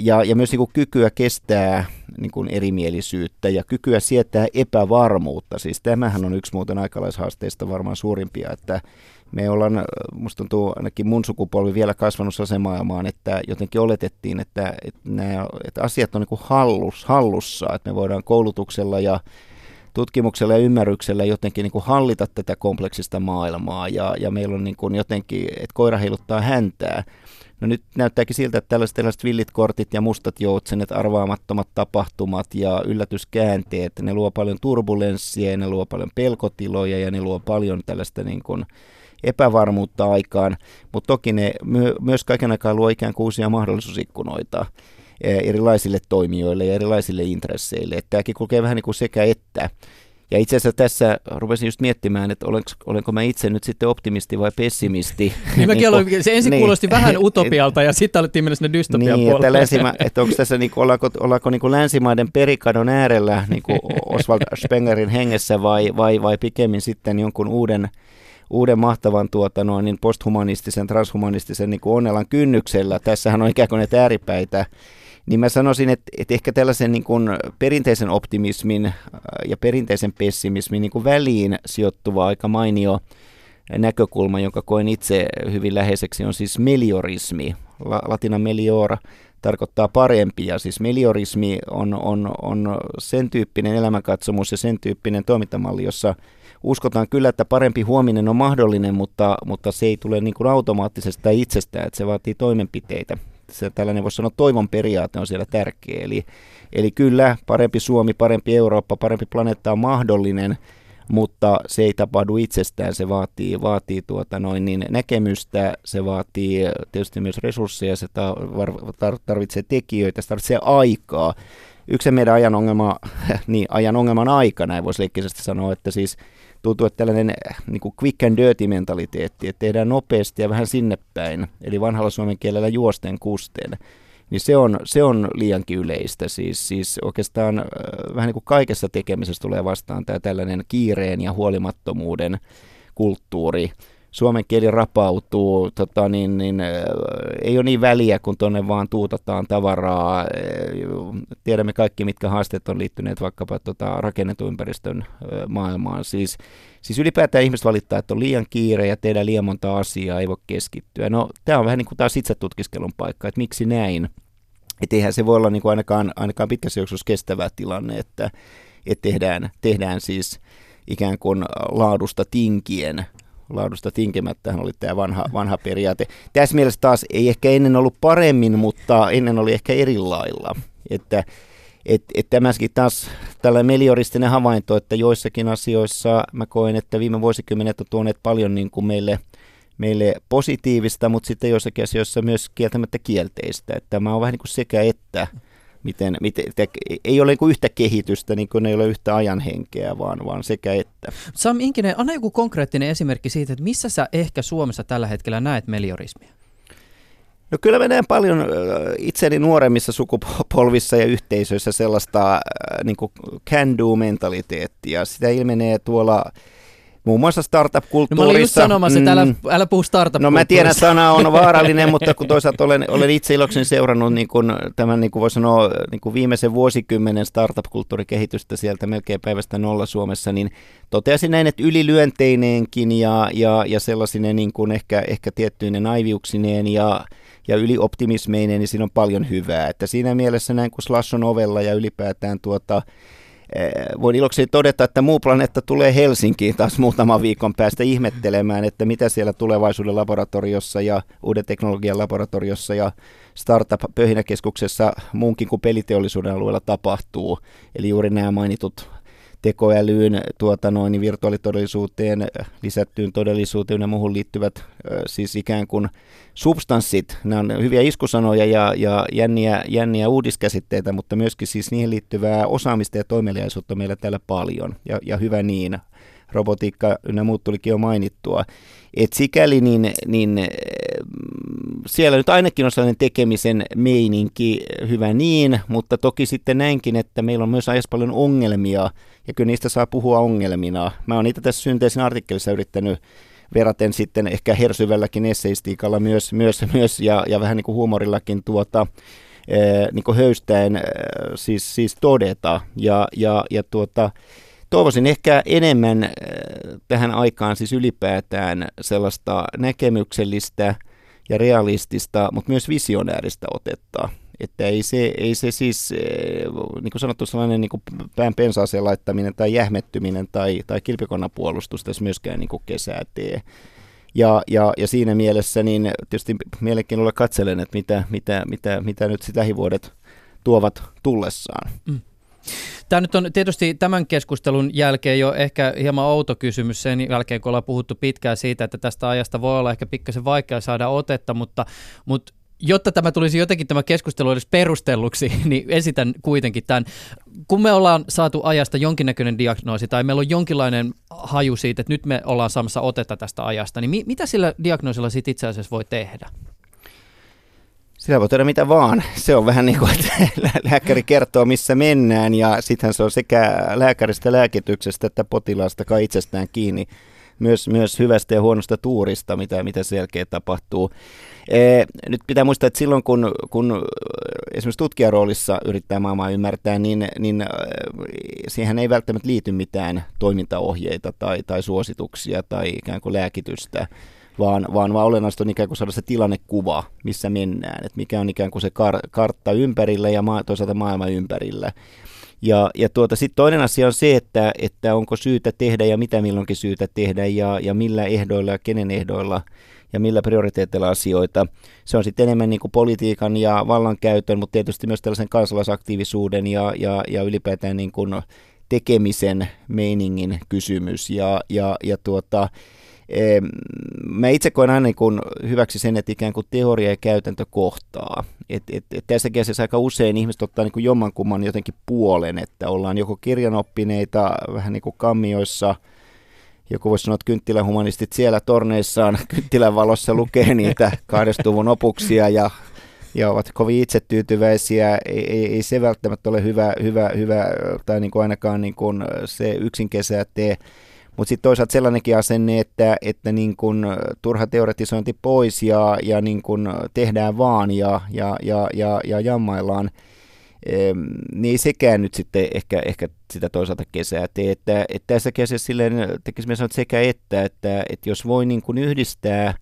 Ja, ja myös niin kuin kykyä kestää niin kuin erimielisyyttä ja kykyä sietää epävarmuutta. Siis tämähän on yksi muuten aikalaishaasteista varmaan suurimpia, että me ollaan, musta tuntuu ainakin mun sukupolvi vielä kasvanussa se maailmaan, että jotenkin oletettiin, että, että, nämä, että asiat on niin kuin hallus, hallussa, että me voidaan koulutuksella ja tutkimuksella ja ymmärryksellä jotenkin niin kuin hallita tätä kompleksista maailmaa ja, ja meillä on niin kuin jotenkin, että koira heiluttaa häntää. No nyt näyttääkin siltä, että tällaiset, tällaiset villit kortit ja mustat joutsenet, arvaamattomat tapahtumat ja yllätyskäänteet, ne luo paljon turbulenssia ja ne luo paljon pelkotiloja ja ne luo paljon tällaista niin kuin epävarmuutta aikaan, mutta toki ne my- myös kaiken aikaa luo ikään kuin uusia mahdollisuusikkunoita erilaisille toimijoille ja erilaisille intresseille. Että tämäkin kulkee vähän niin kuin sekä että. Ja itse asiassa tässä rupesin just miettimään, että olenko, olenko mä itse nyt sitten optimisti vai pessimisti. Niin mäkin aloin, se ensin kuulosti niin, vähän utopialta ja sitten alettiin mennä sinne dystopian niin, puolelle. Länsima, että onko tässä, niin kuin, ollaanko, ollaanko niin kuin länsimaiden perikadon äärellä niin kuin Oswald Spenglerin hengessä vai, vai, vai pikemmin sitten jonkun uuden uuden mahtavan tuota, no, niin posthumanistisen, transhumanistisen niin kuin onnellan kynnyksellä. Tässähän on ikään kuin näitä ääripäitä. Niin mä sanoisin, että, että ehkä tällaisen niin kuin perinteisen optimismin ja perinteisen pessimismin niin kuin väliin sijoittuva aika mainio näkökulma, jonka koen itse hyvin läheiseksi, on siis meliorismi. Latina melior tarkoittaa parempia. Siis meliorismi on, on, on sen tyyppinen elämänkatsomus ja sen tyyppinen toimintamalli, jossa uskotaan kyllä, että parempi huominen on mahdollinen, mutta, mutta se ei tule niin kuin automaattisesta itsestään, että se vaatii toimenpiteitä. Se, tällainen voisi sanoa toivon periaate on siellä tärkeä. Eli, eli kyllä parempi Suomi, parempi Eurooppa, parempi planeetta on mahdollinen, mutta se ei tapahdu itsestään. Se vaatii, vaatii tuota noin, niin näkemystä, se vaatii tietysti myös resursseja, se tarvitsee tekijöitä, se tarvitsee aikaa. Yksi meidän ajan ongelma, niin ajan ongelman aika, näin voisi leikkisesti sanoa, että siis tuntuu, että tällainen niin kuin quick and dirty mentaliteetti, että tehdään nopeasti ja vähän sinne päin, eli vanhalla suomen kielellä juosten kusten, niin se on, se on liiankin yleistä. Siis, siis oikeastaan vähän niin kuin kaikessa tekemisessä tulee vastaan tämä tällainen kiireen ja huolimattomuuden kulttuuri. Suomen kieli rapautuu, tota niin, niin, ei ole niin väliä, kun tuonne vaan tuutataan tavaraa. Tiedämme kaikki, mitkä haasteet on liittyneet vaikkapa tota, rakennetun ympäristön maailmaan. Siis, siis ylipäätään ihmiset valittaa, että on liian kiire ja tehdään liian monta asiaa, ei voi keskittyä. No, tämä on vähän niin kuin taas itse tutkiskelun paikka, että miksi näin? Et eihän se voi olla niin kuin ainakaan, ainakaan pitkässä juoksussa kestävä tilanne, että et tehdään, tehdään siis ikään kuin laadusta tinkien. Laadusta tinkimättähän oli tämä vanha, vanha periaate. Tässä mielessä taas ei ehkä ennen ollut paremmin, mutta ennen oli ehkä eri lailla. Että et, et tämäkin taas tällainen melioristinen havainto, että joissakin asioissa mä koen, että viime vuosikymmenet on tuoneet paljon niin kuin meille, meille positiivista, mutta sitten joissakin asioissa myös kieltämättä kielteistä. Että tämä on vähän niin kuin sekä että. Miten, miten, ei ole niin yhtä kehitystä, niin kuin ei ole yhtä ajanhenkeä, vaan, vaan sekä että. Sam Inkinen, anna joku konkreettinen esimerkki siitä, että missä sä ehkä Suomessa tällä hetkellä näet meliorismia? No kyllä mä näen paljon itseni nuoremmissa sukupolvissa ja yhteisöissä sellaista niin kuin can-do-mentaliteettia. Sitä ilmenee tuolla muun muassa startup-kulttuurissa. No mä olin just sanomassa, että älä, älä puhu startup-kulttuurista. No mä tiedän, sana on vaarallinen, mutta kun toisaalta olen, olen itse ilokseni seurannut niin kuin, tämän, niin kuin voi sanoa, niin kuin viimeisen vuosikymmenen startup-kulttuurikehitystä sieltä melkein päivästä nolla Suomessa, niin toteaisin näin, että ylilyönteineenkin ja, ja, ja sellaisine niin kuin ehkä, ehkä tiettyinen naiviuksineen ja, ja ylioptimismeineen, niin siinä on paljon hyvää. Että siinä mielessä näin kuin Slash on ovella ja ylipäätään tuota... Voin iloksi todeta, että muu planeetta tulee Helsinkiin taas muutaman viikon päästä ihmettelemään, että mitä siellä tulevaisuuden laboratoriossa ja uuden teknologian laboratoriossa ja startup-pöhinäkeskuksessa muunkin kuin peliteollisuuden alueella tapahtuu. Eli juuri nämä mainitut tekoälyyn, tuota noin, virtuaalitodellisuuteen, lisättyyn todellisuuteen ja muuhun liittyvät siis ikään kuin substanssit. Nämä on hyviä iskusanoja ja, ja jänniä, jänniä uudiskäsitteitä, mutta myöskin siis niihin liittyvää osaamista ja toimeliaisuutta meillä täällä paljon ja, ja hyvä niin. Robotiikka ynnä muut tulikin jo mainittua. Et sikäli niin, niin siellä nyt ainakin on sellainen tekemisen meininki, hyvä niin, mutta toki sitten näinkin, että meillä on myös ajassa paljon ongelmia ja kyllä niistä saa puhua ongelmina. Mä oon niitä tässä Synteesin artikkelissa yrittänyt verraten sitten ehkä hersyvälläkin esseistiikalla myös, myös, myös ja, ja vähän niin kuin huumorillakin tuota, niin kuin höystäen siis, siis todeta ja, ja, ja tuota... Toivoisin ehkä enemmän tähän aikaan siis ylipäätään sellaista näkemyksellistä ja realistista, mutta myös visionääristä otetta. Että ei se, ei se siis, niin kuin sanottu, sellainen niin kuin pään pensaaseen laittaminen tai jähmettyminen tai, tai kilpikonnan puolustus tässä myöskään niin kuin kesää tee. Ja, ja, ja siinä mielessä niin tietysti mielenkiinnolla katselen, että mitä, mitä, mitä, mitä nyt lähivuodet tuovat tullessaan. Mm. Tämä nyt on tietysti tämän keskustelun jälkeen jo ehkä hieman outo kysymys sen jälkeen, kun ollaan puhuttu pitkään siitä, että tästä ajasta voi olla ehkä pikkasen vaikea saada otetta, mutta, mutta jotta tämä tulisi jotenkin tämä keskustelu edes perustelluksi, niin esitän kuitenkin tämän. Kun me ollaan saatu ajasta jonkinnäköinen diagnoosi tai meillä on jonkinlainen haju siitä, että nyt me ollaan saamassa otetta tästä ajasta, niin mi- mitä sillä diagnoosilla sit itse asiassa voi tehdä? Sillä voi tehdä mitä vaan. Se on vähän niin kuin, että lääkäri kertoo, missä mennään, ja sittenhän se on sekä lääkäristä, lääkityksestä että potilaasta kai itsestään kiinni. Myös, myös hyvästä ja huonosta tuurista, mitä, mitä sen jälkeen tapahtuu. Ee, nyt pitää muistaa, että silloin kun, kun esimerkiksi tutkijaroolissa yrittää maailmaa ymmärtää, niin, niin siihen ei välttämättä liity mitään toimintaohjeita tai, tai suosituksia tai ikään kuin lääkitystä, vaan, vaan, vaan olennaista on ikään kuin saada se tilannekuva, missä mennään, että mikä on ikään kuin se kar- kartta ympärillä ja ma- toisaalta maailma ympärillä. Ja, ja tuota, sitten toinen asia on se, että, että onko syytä tehdä ja mitä milloinkin syytä tehdä ja, ja millä ehdoilla ja kenen ehdoilla ja millä prioriteeteilla asioita. Se on sitten enemmän niin kuin politiikan ja vallankäytön, mutta tietysti myös tällaisen kansalaisaktiivisuuden ja, ja, ja ylipäätään niin kuin tekemisen meiningin kysymys. Ja, ja, ja tuota, e, mä itse koen aina niin kuin hyväksi sen, että ikään kuin teoria ja käytäntö kohtaa. Et, et, et tässä käsissä aika usein ihmiset ottaa niin kuin jommankumman jotenkin puolen, että ollaan joko kirjanoppineita vähän niin kuin kammioissa, joku voisi sanoa, että kynttilähumanistit siellä torneissaan kynttilän valossa lukee niitä kahdestuvun opuksia ja, ja ovat kovin itsetyytyväisiä. Ei, ei, ei se välttämättä ole hyvä, hyvä, hyvä tai niin kuin ainakaan niin kuin se yksin kesää tee. Mutta sitten toisaalta sellainenkin asenne, että, että niin kun turha teoretisointi pois ja, ja niin kun tehdään vaan ja, ja, ja, ja, ja jammaillaan, ehm, niin ei sekään nyt sitten ehkä, ehkä sitä toisaalta kesää tee. Että, että tässä käsissä silleen tekisi sanoa, että sekä että, että, että jos voi niin kun yhdistää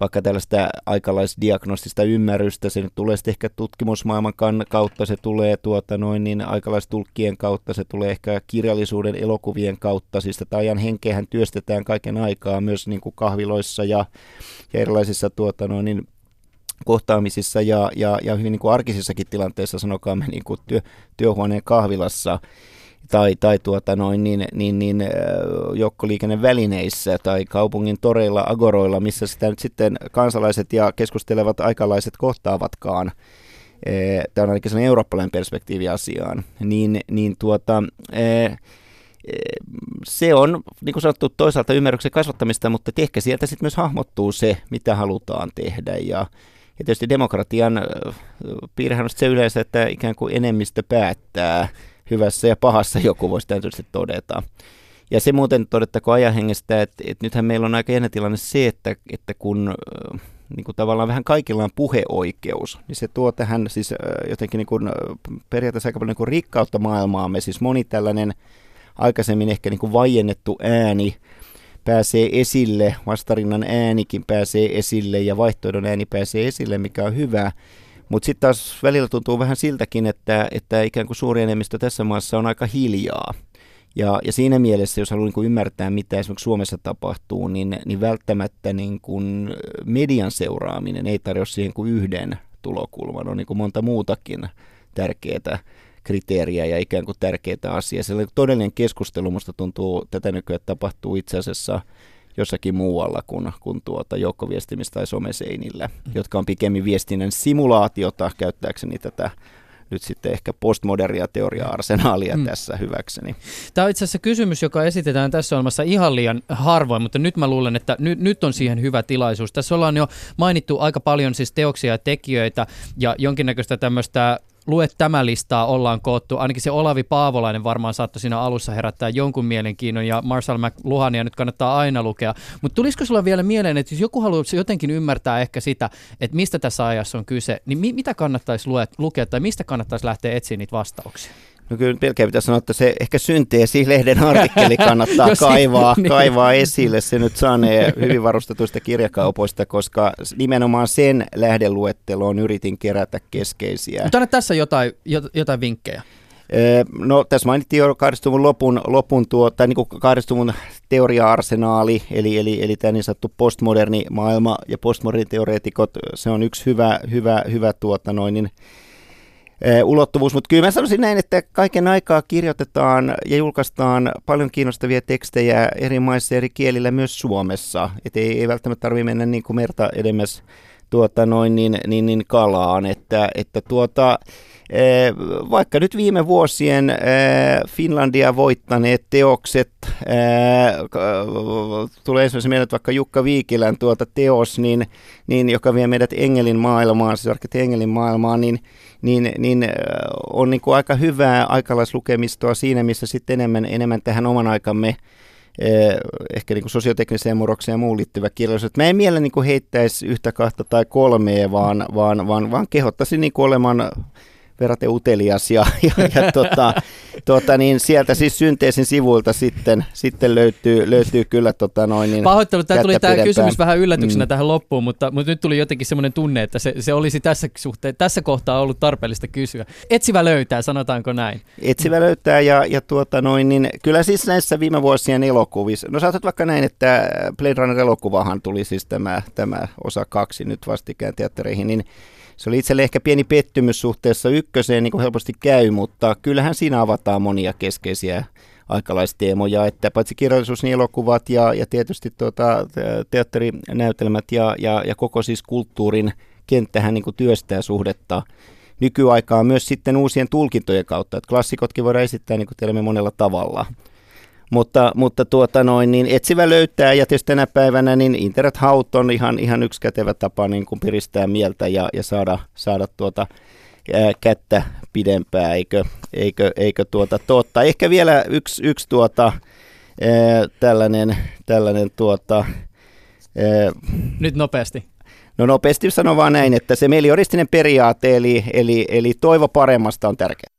vaikka tällaista aikalaisdiagnostista ymmärrystä, se nyt tulee sitten ehkä tutkimusmaailman kautta, se tulee tuota noin, niin aikalaistulkkien kautta, se tulee ehkä kirjallisuuden elokuvien kautta, siis tätä ajan henkeähän työstetään kaiken aikaa myös niin kuin kahviloissa ja, ja erilaisissa tuota noin, niin kohtaamisissa ja, ja, ja hyvin niin kuin arkisissakin tilanteissa, sanokaamme niin kuin työ, työhuoneen kahvilassa, tai, tai tuota noin, niin, niin, niin, joukkoliikennevälineissä tai kaupungin toreilla, agoroilla, missä sitä nyt sitten kansalaiset ja keskustelevat aikalaiset kohtaavatkaan. Tämä on ainakin sellainen eurooppalainen perspektiivi asiaan. Niin, niin tuota, se on, niin kuin sanottu, toisaalta ymmärryksen kasvattamista, mutta ehkä sieltä sitten myös hahmottuu se, mitä halutaan tehdä. Ja, ja tietysti demokratian piirrehän on se yleensä, että ikään kuin enemmistö päättää. Hyvässä ja pahassa joku voisi tietysti todeta. Ja se muuten todettako ajan hengestä, että, että nythän meillä on aika jännä tilanne se, että, että kun niin kuin tavallaan vähän kaikilla on puheoikeus, niin se tuo tähän siis jotenkin niin kuin, periaatteessa aika paljon niin kuin rikkautta maailmaamme. Siis moni tällainen aikaisemmin ehkä niin kuin vaiennettu ääni pääsee esille, vastarinnan äänikin pääsee esille ja vaihtoehdon ääni pääsee esille, mikä on hyvä. Mutta sitten taas välillä tuntuu vähän siltäkin, että, että ikään kuin suuri enemmistö tässä maassa on aika hiljaa. Ja, ja siinä mielessä, jos haluaa niin kuin ymmärtää, mitä esimerkiksi Suomessa tapahtuu, niin, niin välttämättä niin kuin median seuraaminen ei tarjoa siihen kuin yhden tulokulman. On niin kuin monta muutakin tärkeää kriteeriä ja ikään kuin tärkeää asiaa. Sellainen todellinen keskustelu musta tuntuu, tätä nykyään tapahtuu itse asiassa jossakin muualla kuin, kuin tuota joukkoviestimistä tai someseinillä, jotka on pikemmin viestinnän simulaatiota, käyttääkseni tätä nyt sitten ehkä postmodernia teoria-arsenaalia mm. tässä hyväkseni. Tämä on itse asiassa kysymys, joka esitetään tässä olemassa ihan liian harvoin, mutta nyt mä luulen, että nyt, nyt on siihen hyvä tilaisuus. Tässä ollaan jo mainittu aika paljon siis teoksia ja tekijöitä ja jonkinnäköistä tämmöistä lue tämä listaa ollaan koottu. Ainakin se Olavi Paavolainen varmaan saattoi siinä alussa herättää jonkun mielenkiinnon ja Marshall McLuhania nyt kannattaa aina lukea. Mutta tulisiko sulla vielä mieleen, että jos joku haluaisi jotenkin ymmärtää ehkä sitä, että mistä tässä ajassa on kyse, niin mi- mitä kannattaisi lue- lukea tai mistä kannattaisi lähteä etsimään niitä vastauksia? No kyllä pelkää pitää sanoa, että se ehkä Synteesi-lehden artikkeli kannattaa kaivaa, niin. kaivaa esille. Se nyt sanee hyvin varustetuista kirjakaupoista, koska nimenomaan sen lähdeluetteloon yritin kerätä keskeisiä. Mutta anna tässä jotain, jotain vinkkejä. No tässä mainittiin jo kahdeksankymmentäluvun lopun, lopun tuo, tai niin kuin kahdeksankymmentäluvun teoria-arsenaali, eli, eli, eli tämä niin sanottu postmoderni maailma ja postmoderniteoreetikot, se on yksi hyvä, hyvä, hyvä tuota noin, niin ulottuvuus, mutta kyllä mä sanoisin näin, että kaiken aikaa kirjoitetaan ja julkaistaan paljon kiinnostavia tekstejä eri maissa eri kielillä myös Suomessa, et ei, ei välttämättä tarvitse mennä niin kuin merta edemmäs tuota noin niin, niin, niin kalaan, että, että tuota, vaikka nyt viime vuosien Finlandia voittaneet teokset, tulee ensimmäisen mieleen, että vaikka Jukka Viikilän tuota teos, niin, niin, joka vie meidät Engelin maailmaan, siis arkkitehti Engelin maailmaan, niin, niin, niin on niin kuin aika hyvää aikalaislukemistoa siinä, missä sitten enemmän, enemmän tähän oman aikamme ehkä niin kuin sosiotekniseen murrokseen ja muun liittyvä kirjallisuus. Mä en mielellä niin kuin heittäisi yhtä, kahta tai kolmea, vaan, vaan, vaan, vaan kehottaisin niin kuin olemaan verraten utelias ja, ja, ja tota, tota niin sieltä siis Synteesin sivuilta sitten, sitten löytyy, löytyy kyllä tota noin niin. Pahoittelut, tämä tuli tämä kysymys vähän yllätyksenä mm. tähän loppuun, mutta, mutta nyt tuli jotenkin semmoinen tunne, että se, se olisi tässä, suhteen, tässä kohtaa ollut tarpeellista kysyä. Etsivä löytää, sanotaanko näin? Etsivä löytää ja, ja tuota noin niin, kyllä siis näissä viime vuosien elokuvissa, no saatat vaikka näin, että Blade Runner-elokuvahan tuli siis tämä, tämä osa kaksi nyt vastikään teattereihin, niin se oli itselle ehkä pieni pettymys suhteessa ykköseen, niin kuin helposti käy, mutta kyllähän siinä avataan monia keskeisiä aikalaisteemoja, että paitsi kirjallisuus, niin elokuvat ja, ja tietysti tuota, teatterinäytelmät ja, ja, ja koko siis kulttuurin kenttähän niin kuin työstää suhdetta nykyaikaan myös sitten uusien tulkintojen kautta, että klassikotkin voidaan esittää niin kuin tiedämme monella tavalla. Mutta, mutta tuota noin, niin etsivä löytää ja tietysti tänä päivänä niin internethaut on ihan, ihan yksi kätevä tapa niin kuin piristää mieltä ja, ja saada, saada tuota, ää, kättä pidempää, eikö, eikö, eikö tuota totta. Ehkä vielä yksi, yksi tuota, ää, tällainen, tällainen tuota... Ää, Nyt nopeasti. No nopeasti sanon vaan näin, että se melioristinen periaate eli, eli, eli toivo paremmasta on tärkeä.